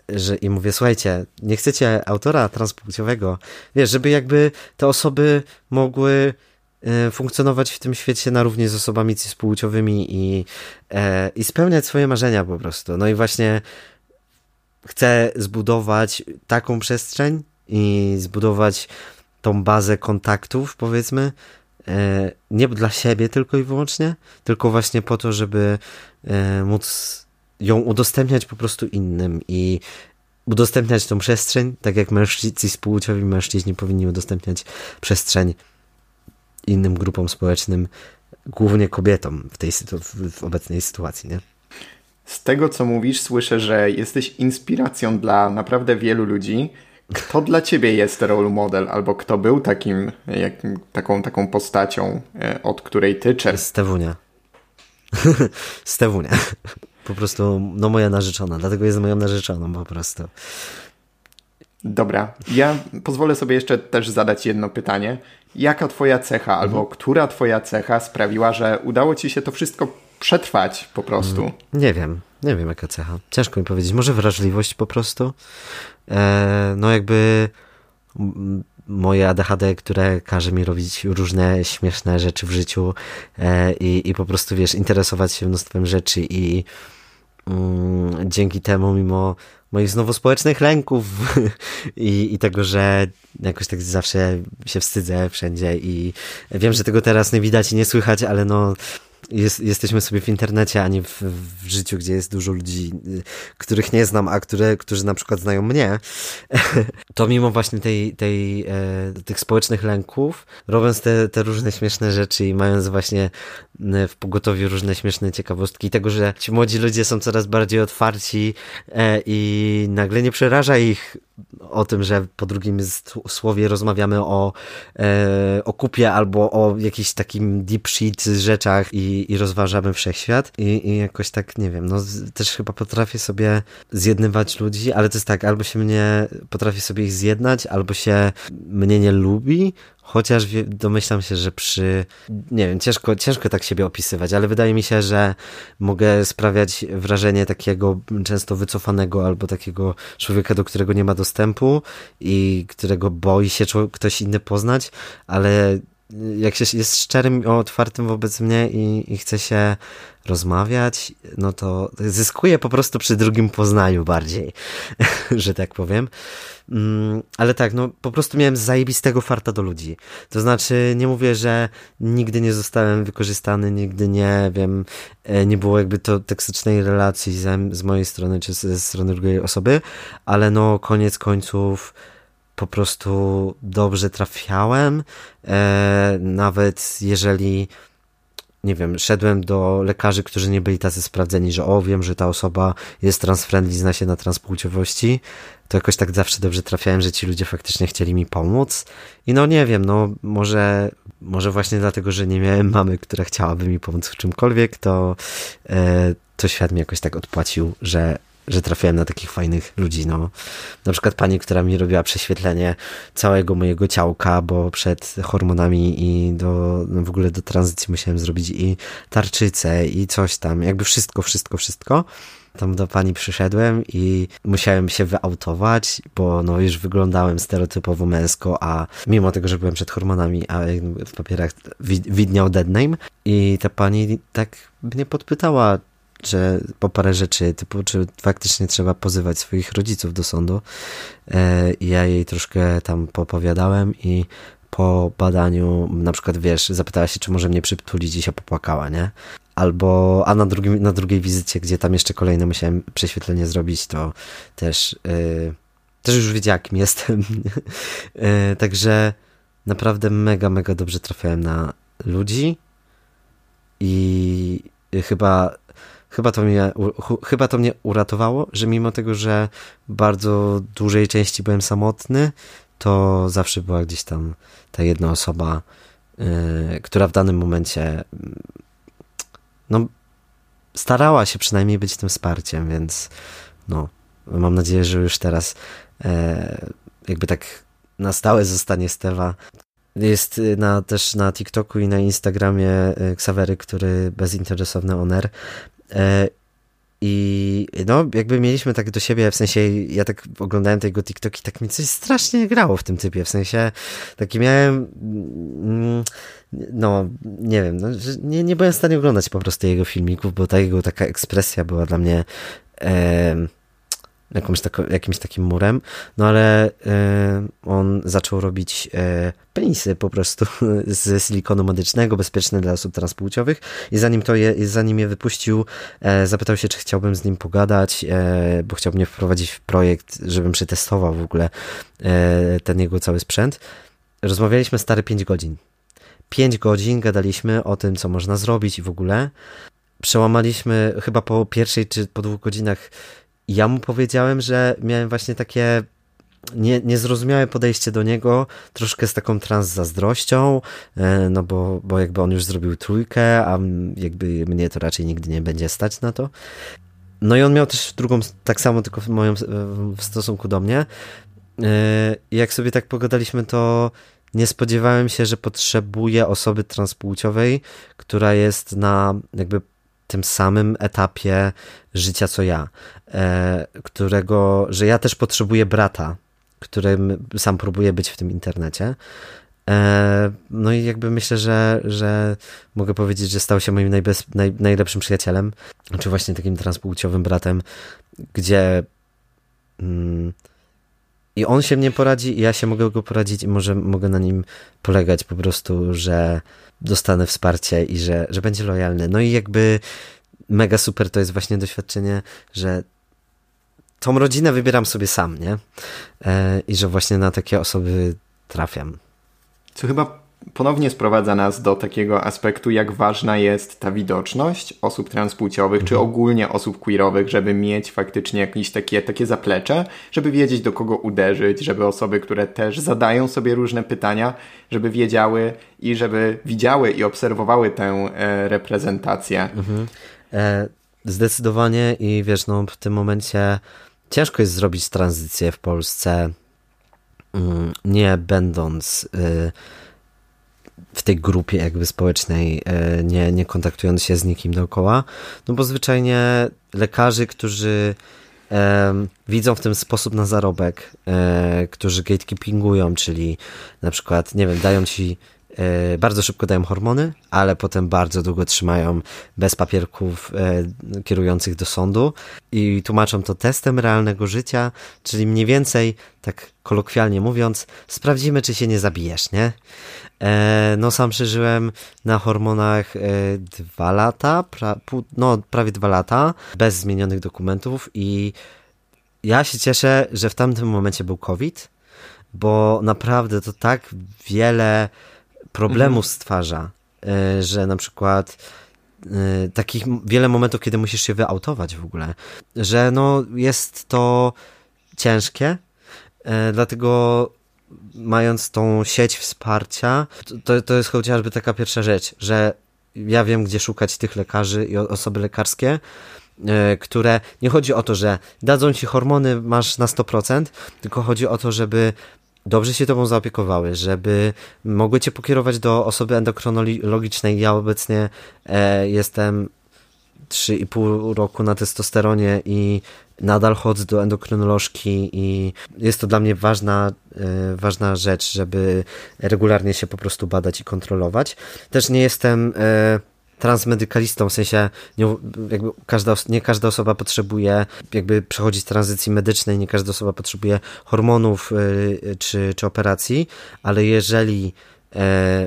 Że, i mówię: słuchajcie, nie chcecie autora transpłciowego, wiesz, żeby jakby te osoby mogły funkcjonować w tym świecie na równi z osobami cispłciowymi i, e, i spełniać swoje marzenia po prostu. No i właśnie chcę zbudować taką przestrzeń i zbudować tą bazę kontaktów, powiedzmy, e, nie dla siebie tylko i wyłącznie, tylko właśnie po to, żeby e, móc ją udostępniać po prostu innym i udostępniać tą przestrzeń, tak jak mężczyźni, płciowi mężczyźni powinni udostępniać przestrzeń innym grupom społecznym, głównie kobietom w tej w obecnej sytuacji, nie? Z tego, co mówisz, słyszę, że jesteś inspiracją dla naprawdę wielu ludzi. Kto dla ciebie jest role model, albo kto był takim, jak, taką, taką postacią, od której ty czerpiesz? Stewunia. Stewunia. Po prostu, no moja narzeczona, dlatego jest moją narzeczoną po prostu. Dobra, ja pozwolę sobie jeszcze też zadać jedno pytanie. Jaka twoja cecha, mhm. albo która twoja cecha sprawiła, że udało ci się to wszystko przetrwać po prostu? Nie wiem, nie wiem jaka cecha. Ciężko mi powiedzieć, może wrażliwość po prostu. E, no jakby moje A D H D, które każe mi robić różne śmieszne rzeczy w życiu e, i, i po prostu, wiesz, interesować się mnóstwem rzeczy i mm, dzięki temu, mimo moich znowu społecznych lęków i, i tego, że jakoś tak zawsze się wstydzę wszędzie i wiem, że tego teraz nie widać i nie słychać, ale no Jest, jesteśmy sobie w internecie, a nie w, w życiu, gdzie jest dużo ludzi, których nie znam, a które, którzy na przykład znają mnie, to mimo właśnie tej, tej, e, tych społecznych lęków, robiąc te, te różne śmieszne rzeczy i mając właśnie w pogotowiu różne śmieszne ciekawostki i tego, że ci młodzi ludzie są coraz bardziej otwarci e, i nagle nie przeraża ich o tym, że po drugim słowie rozmawiamy o, e, o kupie albo o jakichś takim deep shit rzeczach i, i rozważamy wszechświat i, i jakoś tak, nie wiem, no też chyba potrafię sobie zjednywać ludzi, ale to jest tak, albo się mnie, potrafię sobie ich zjednać, albo się mnie nie lubi, chociaż domyślam się, że przy, nie wiem, ciężko, ciężko tak siebie opisywać, ale wydaje mi się, że mogę sprawiać wrażenie takiego często wycofanego albo takiego człowieka, do którego nie ma dostępu i którego boi się ktoś inny poznać, ale jak się jest szczerym i otwartym wobec mnie i, i chce się rozmawiać, no to zyskuje po prostu przy drugim poznaniu bardziej, że tak powiem. Mm, ale tak, no po prostu miałem zajebistego farta do ludzi. To znaczy, nie mówię, że nigdy nie zostałem wykorzystany, nigdy nie wiem, nie było jakby to toksycznej relacji z, z mojej strony czy ze strony drugiej osoby, ale no koniec końców po prostu dobrze trafiałem, e, nawet jeżeli, nie wiem, szedłem do lekarzy, którzy nie byli tacy sprawdzeni, że o, wiem, że ta osoba jest transfriendly, zna się na transpłciowości, to jakoś tak zawsze dobrze trafiałem, że ci ludzie faktycznie chcieli mi pomóc i no nie wiem, no może, może właśnie dlatego, że nie miałem mamy, która chciałaby mi pomóc w czymkolwiek, to, e, to świat mi jakoś tak odpłacił, że że trafiałem na takich fajnych ludzi, no. Na przykład pani, która mi robiła prześwietlenie całego mojego ciałka, bo przed hormonami i do, no w ogóle do tranzycji musiałem zrobić i tarczycę i coś tam, jakby wszystko, wszystko, wszystko. Tam do pani przyszedłem i musiałem się wyautować, bo no już wyglądałem stereotypowo męsko, a mimo tego, że byłem przed hormonami, a w papierach widniał dead name i ta pani tak mnie podpytała, że po parę rzeczy, typu, czy faktycznie trzeba pozywać swoich rodziców do sądu. E, ja jej troszkę tam popowiadałem i po badaniu, na przykład, wiesz, zapytała się, czy może mnie przytulić i się popłakała, nie? Albo, a na, drugim, na drugiej wizycie, gdzie tam jeszcze kolejne musiałem prześwietlenie zrobić, to też, e, też już wiedziała, kim jestem. E, także naprawdę mega, mega dobrze trafiałem na ludzi i chyba Chyba to, mnie, chyba to mnie uratowało, że mimo tego, że bardzo dużej części byłem samotny, to zawsze była gdzieś tam ta jedna osoba, yy, która w danym momencie no, starała się przynajmniej być tym wsparciem, więc no, mam nadzieję, że już teraz yy, jakby tak na stałe zostanie Stewa. Jest na, też na TikToku i na Instagramie Ksawery, który bezinteresowny oner. I no jakby mieliśmy tak do siebie, w sensie ja tak oglądałem tego TikToki i tak mi coś strasznie grało w tym typie, w sensie taki miałem no nie wiem, no, nie, nie byłem w stanie oglądać po prostu jego filmików, bo ta jego taka ekspresja była dla mnie e, jakąś tako, jakimś takim murem, no ale yy, on zaczął robić yy, penisy po prostu z silikonu medycznego, bezpieczne dla osób transpłciowych i zanim, to je, zanim je wypuścił, e, zapytał się, czy chciałbym z nim pogadać, e, bo chciał mnie wprowadzić w projekt, żebym przetestował w ogóle e, ten jego cały sprzęt. Rozmawialiśmy stary pięć godzin. pięć godzin gadaliśmy o tym, co można zrobić i w ogóle. Przełamaliśmy chyba po pierwszej czy po dwóch godzinach. Ja mu powiedziałem, że miałem właśnie takie nie, niezrozumiałe podejście do niego, troszkę z taką transzazdrością, no bo, bo jakby on już zrobił trójkę, a jakby mnie to raczej nigdy nie będzie stać na to. No i on miał też drugą, tak samo tylko w, moją, w stosunku do mnie. Jak sobie tak pogadaliśmy, to nie spodziewałem się, że potrzebuję osoby transpłciowej, która jest na jakby tym samym etapie życia co ja, którego, że ja też potrzebuję brata, którym sam próbuję być w tym internecie. No i jakby myślę, że, że mogę powiedzieć, że stał się moim najbez, naj, najlepszym przyjacielem, czy właśnie takim transpłciowym bratem, gdzie mm, i on się mnie poradzi, i ja się mogę go poradzić i może mogę na nim polegać po prostu, że dostanę wsparcie i że, że będzie lojalny. No i jakby mega super to jest właśnie doświadczenie, że tą rodzinę wybieram sobie sam, nie? E, I że właśnie na takie osoby trafiam. Co chyba ponownie sprowadza nas do takiego aspektu, jak ważna jest ta widoczność osób transpłciowych, mhm. czy ogólnie osób queerowych, żeby mieć faktycznie jakieś takie, takie zaplecze, żeby wiedzieć, do kogo uderzyć, żeby osoby, które też zadają sobie różne pytania, żeby wiedziały i żeby widziały i obserwowały tę e, reprezentację. Mhm. E, zdecydowanie i wiesz, no w tym momencie ciężko jest zrobić tranzycję w Polsce, mm, nie będąc... Y, w tej grupie jakby społecznej, nie, nie kontaktując się z nikim dookoła, no bo zwyczajnie lekarzy, którzy e, widzą w ten sposób na zarobek, e, którzy gatekeepingują, czyli na przykład, nie wiem, dają ci, e, bardzo szybko dają hormony, ale potem bardzo długo trzymają bez papierków e, kierujących do sądu i tłumaczą to testem realnego życia, czyli mniej więcej, tak kolokwialnie mówiąc, sprawdzimy, czy się nie zabijesz, nie? No sam przeżyłem na hormonach dwa lata, pra, no prawie dwa lata, bez zmienionych dokumentów i ja się cieszę, że w tamtym momencie był COVID, bo naprawdę to tak wiele problemów stwarza, że na przykład takich wiele momentów, kiedy musisz się wyautować w ogóle, że no jest to ciężkie, dlatego... mając tą sieć wsparcia, to, to jest chociażby taka pierwsza rzecz, że ja wiem, gdzie szukać tych lekarzy i osoby lekarskie, które nie chodzi o to, że dadzą ci hormony, masz na sto procent, tylko chodzi o to, żeby dobrze się tobą zaopiekowały, żeby mogły cię pokierować do osoby endokrinologicznej. Ja obecnie jestem trzy i pół roku na testosteronie i nadal chodzę do endokrynolożki i jest to dla mnie ważna, yy, ważna rzecz, żeby regularnie się po prostu badać i kontrolować. Też nie jestem yy, transmedykalistą, w sensie nie, jakby każda, nie każda osoba potrzebuje jakby przechodzić tranzycji medycznej, nie każda osoba potrzebuje hormonów yy, czy, czy operacji, ale jeżeli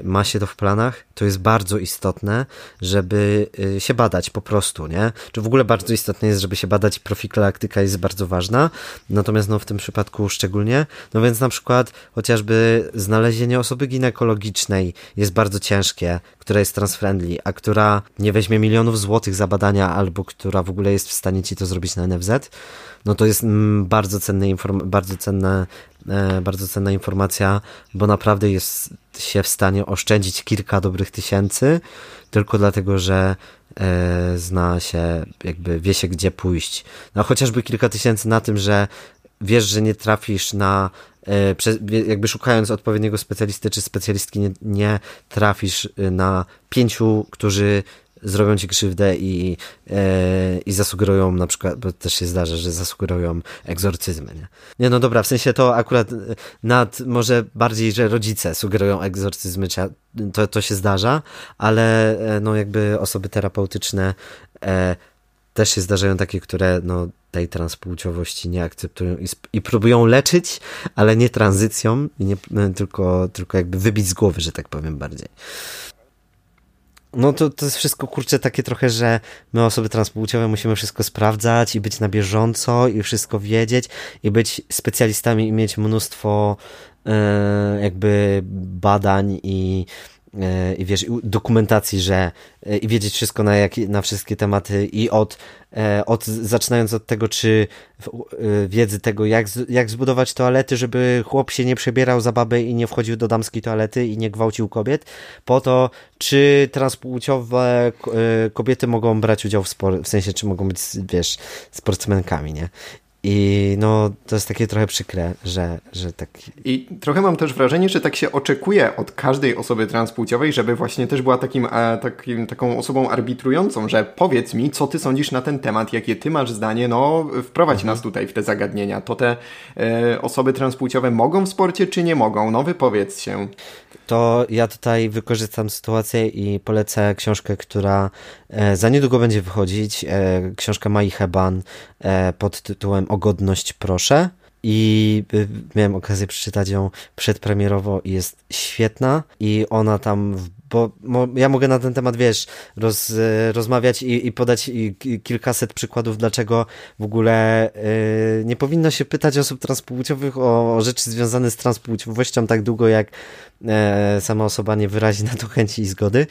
ma się to w planach, to jest bardzo istotne, żeby się badać po prostu, nie? Czy w ogóle bardzo istotne jest, żeby się badać, profilaktyka jest bardzo ważna, natomiast no w tym przypadku szczególnie, no więc na przykład chociażby znalezienie osoby ginekologicznej jest bardzo ciężkie, która jest transfriendly, a która nie weźmie milionów złotych za badania, albo która w ogóle jest w stanie ci to zrobić na N F Z, no to jest mm, bardzo cenne inform- bardzo cenne bardzo cenna informacja, bo naprawdę jest się w stanie oszczędzić kilka dobrych tysięcy, tylko dlatego, że e, zna się, jakby wie się, gdzie pójść. No chociażby kilka tysięcy na tym, że wiesz, że nie trafisz na, e, prze, jakby szukając odpowiedniego specjalisty czy specjalistki, nie, nie trafisz na pięciu, którzy zrobią ci krzywdę i, e, i zasugerują na przykład, bo też się zdarza, że zasugerują egzorcyzmy, nie? Nie, no dobra, w sensie to akurat nad, może bardziej, że rodzice sugerują egzorcyzmy, to, to się zdarza, ale no jakby osoby terapeutyczne e, też się zdarzają takie, które no, tej transpłciowości nie akceptują i, sp- i próbują leczyć, ale nie tranzycją, i nie, tylko, tylko jakby wybić z głowy, że tak powiem bardziej. No to, to jest wszystko, kurczę, takie trochę, że my osoby transpłciowe musimy wszystko sprawdzać i być na bieżąco i wszystko wiedzieć i być specjalistami i mieć mnóstwo e, jakby badań i, e, i wiesz, dokumentacji, że e, i wiedzieć wszystko na, jak, na wszystkie tematy i od, e, od zaczynając od tego, czy w, e, wiedzy tego, jak, jak zbudować toalety, żeby chłop się nie przebierał za babę i nie wchodził do damskiej toalety i nie gwałcił kobiet, po to, czy transpłciowe kobiety mogą brać udział w sporcie, w sensie, czy mogą być, wiesz, sportsmenkami, nie? I no, to jest takie trochę przykre, że, że tak... I trochę mam też wrażenie, że tak się oczekuje od każdej osoby transpłciowej, żeby właśnie też była takim, takim, taką osobą arbitrującą, że powiedz mi, co ty sądzisz na ten temat, jakie ty masz zdanie, no wprowadź mhm. nas tutaj w te zagadnienia. To te e, osoby transpłciowe mogą w sporcie, czy nie mogą? No wypowiedz się. To ja tutaj wykorzystam sytuację i polecę książkę, która e, za niedługo będzie wychodzić, e, książkę Maji Heban e, pod tytułem O godność proszę, i miałem okazję przeczytać ją przedpremierowo i jest świetna i ona tam, bo ja mogę na ten temat, wiesz, roz, rozmawiać i, i podać kilkaset przykładów, dlaczego w ogóle y, nie powinno się pytać osób transpłciowych o, o rzeczy związane z transpłciowością tak długo, jak y, sama osoba nie wyrazi na to chęci i zgody.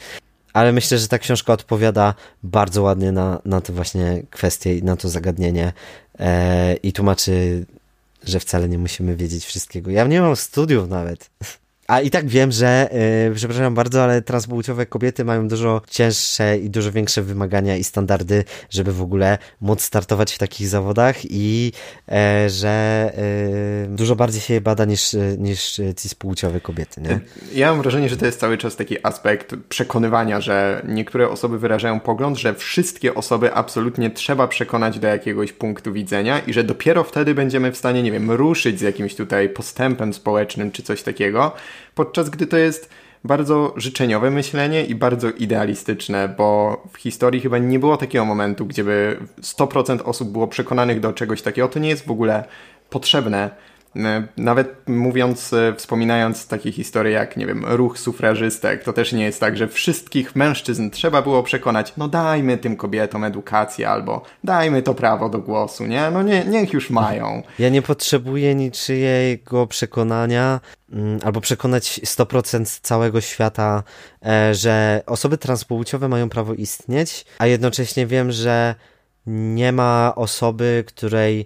Ale myślę, że ta książka odpowiada bardzo ładnie na, na to właśnie kwestię i na to zagadnienie e, i tłumaczy, że wcale nie musimy wiedzieć wszystkiego. Ja nie mam studiów nawet. A i tak wiem, że, e, przepraszam bardzo, ale transpłciowe kobiety mają dużo cięższe i dużo większe wymagania i standardy, żeby w ogóle móc startować w takich zawodach i e, że e, dużo bardziej się je bada niż, niż cispłciowe kobiety, nie? Ja mam wrażenie, że to jest cały czas taki aspekt przekonywania, że niektóre osoby wyrażają pogląd, że wszystkie osoby absolutnie trzeba przekonać do jakiegoś punktu widzenia i że dopiero wtedy będziemy w stanie, nie wiem, ruszyć z jakimś tutaj postępem społecznym czy coś takiego, podczas gdy to jest bardzo życzeniowe myślenie i bardzo idealistyczne, bo w historii chyba nie było takiego momentu, gdzie by sto procent osób było przekonanych do czegoś takiego. To nie jest w ogóle potrzebne. Nawet mówiąc, wspominając takie historie jak, nie wiem, ruch sufrażystek, to też nie jest tak, że wszystkich mężczyzn trzeba było przekonać, no dajmy tym kobietom edukację albo dajmy to prawo do głosu, nie? No nie, niech już mają. Ja nie potrzebuję niczyjego przekonania, albo przekonać sto procent całego świata, że osoby transpłciowe mają prawo istnieć, a jednocześnie wiem, że nie ma osoby, której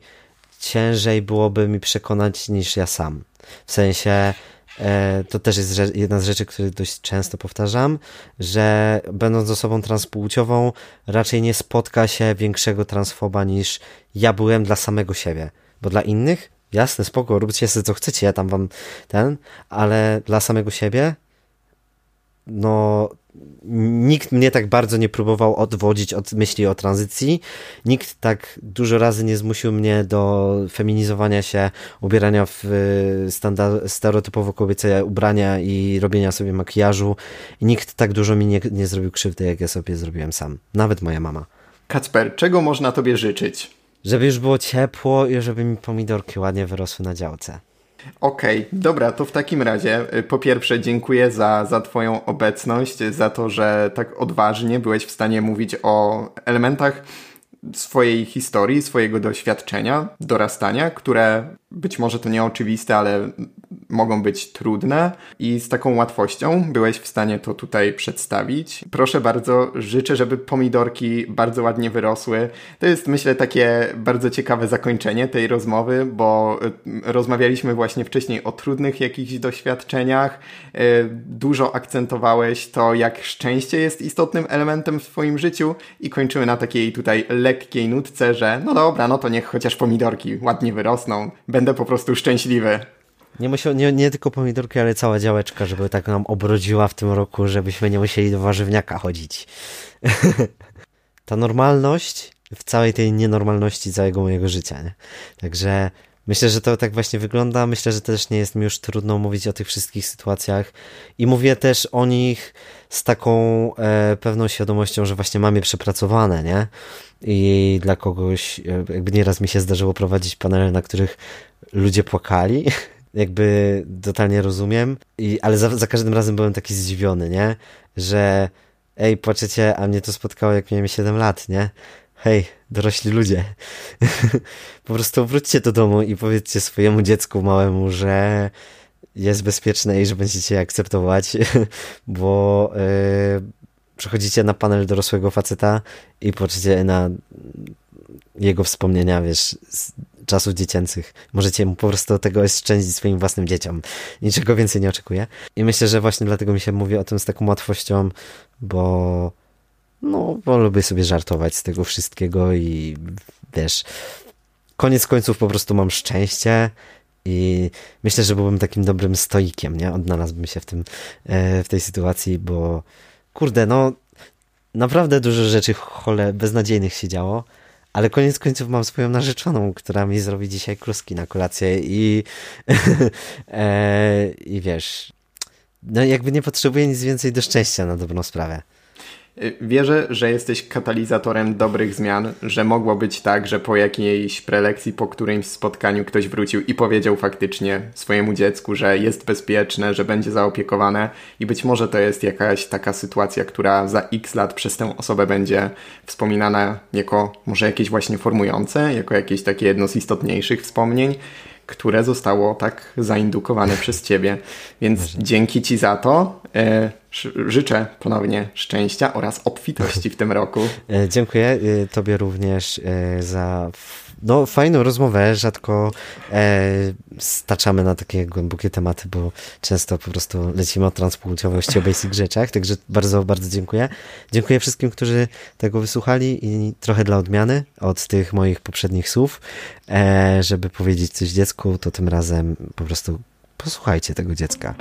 ciężej byłoby mi przekonać niż ja sam. W sensie e, to też jest rze- jedna z rzeczy, które dość często powtarzam, że będąc osobą transpłciową raczej nie spotka się większego transfoba niż ja byłem dla samego siebie. Bo dla innych, jasne, spoko, róbcie sobie co chcecie, ja tam wam ten, ale dla samego siebie no nikt mnie tak bardzo nie próbował odwodzić od myśli o tranzycji, nikt tak dużo razy nie zmusił mnie do feminizowania się, ubierania w standard, stereotypowo kobiece ubrania i robienia sobie makijażu, i nikt tak dużo mi nie, nie zrobił krzywdy, jak ja sobie zrobiłem sam, nawet moja mama. Kacper, czego można tobie życzyć? Żeby już było ciepło i żeby mi pomidorki ładnie wyrosły na działce. Okej, okay, dobra, to w takim razie po pierwsze dziękuję za, za twoją obecność, za to, że tak odważnie byłeś w stanie mówić o elementach swojej historii, swojego doświadczenia, dorastania, które być może to nieoczywiste, ale mogą być trudne, i z taką łatwością byłeś w stanie to tutaj przedstawić. Proszę bardzo, życzę, żeby pomidorki bardzo ładnie wyrosły. To jest, myślę, takie bardzo ciekawe zakończenie tej rozmowy, bo rozmawialiśmy właśnie wcześniej o trudnych jakichś doświadczeniach. Dużo akcentowałeś to, jak szczęście jest istotnym elementem w swoim życiu, i kończymy na takiej tutaj lekkiej nutce, że no dobra, no to niech chociaż pomidorki ładnie wyrosną. Będę po prostu szczęśliwy. Nie, musiał, nie, nie tylko pomidorki, ale cała działeczka, żeby tak nam obrodziła w tym roku, żebyśmy nie musieli do warzywniaka chodzić. Ta normalność w całej tej nienormalności całego mojego życia, nie? Także Myślę, że to tak właśnie wygląda. Myślę, że też nie jest mi już trudno mówić o tych wszystkich sytuacjach i mówię też o nich z taką e, pewną świadomością, że właśnie mam je przepracowane, nie? I dla kogoś, jakby nieraz mi się zdarzyło prowadzić panele, na których ludzie płakali, jakby totalnie rozumiem, I, ale za, za każdym razem byłem taki zdziwiony, nie? Że ej, płaczecie, a mnie to spotkało, jak miałem siedem lat, nie? Hej, dorośli ludzie, po prostu wróćcie do domu i powiedzcie swojemu dziecku małemu, że jest bezpieczne i że będziecie je akceptować, bo yy, przechodzicie na panel dorosłego faceta i patrzycie na jego wspomnienia, wiesz, z czasów dziecięcych. Możecie mu po prostu tego oszczędzić swoim własnym dzieciom. Niczego więcej nie oczekuję. I myślę, że właśnie dlatego mi się mówi o tym z taką łatwością, bo no, bo lubię sobie żartować z tego wszystkiego i wiesz, koniec końców po prostu mam szczęście i myślę, że byłbym takim dobrym stoikiem, nie? Odnalazłbym się w tym, w tej sytuacji, bo kurde, no naprawdę dużo rzeczy w chole beznadziejnych się działo, ale koniec końców mam swoją narzeczoną, która mi zrobi dzisiaj kluski na kolację i e, i wiesz, no jakby nie potrzebuję nic więcej do szczęścia na dobrą sprawę. Wierzę, że jesteś katalizatorem dobrych zmian, że mogło być tak, że po jakiejś prelekcji, po którymś spotkaniu ktoś wrócił i powiedział faktycznie swojemu dziecku, że jest bezpieczne, że będzie zaopiekowane i być może to jest jakaś taka sytuacja, która za x lat przez tę osobę będzie wspominana jako może jakieś właśnie formujące, jako jakieś takie jedno z istotniejszych wspomnień, które zostało tak zaindukowane przez ciebie. Więc Boże. Dzięki ci za to. E, życzę ponownie szczęścia oraz obfitości w tym roku. E, dziękuję tobie również e, za f- no, fajną rozmowę. Rzadko e, staczamy na takie głębokie tematy, bo często po prostu lecimy o transpłciowości, o basic rzeczach. Także bardzo, bardzo dziękuję. Dziękuję wszystkim, którzy tego wysłuchali i trochę dla odmiany od tych moich poprzednich słów. E, żeby powiedzieć coś dziecku, to tym razem po prostu posłuchajcie tego dziecka.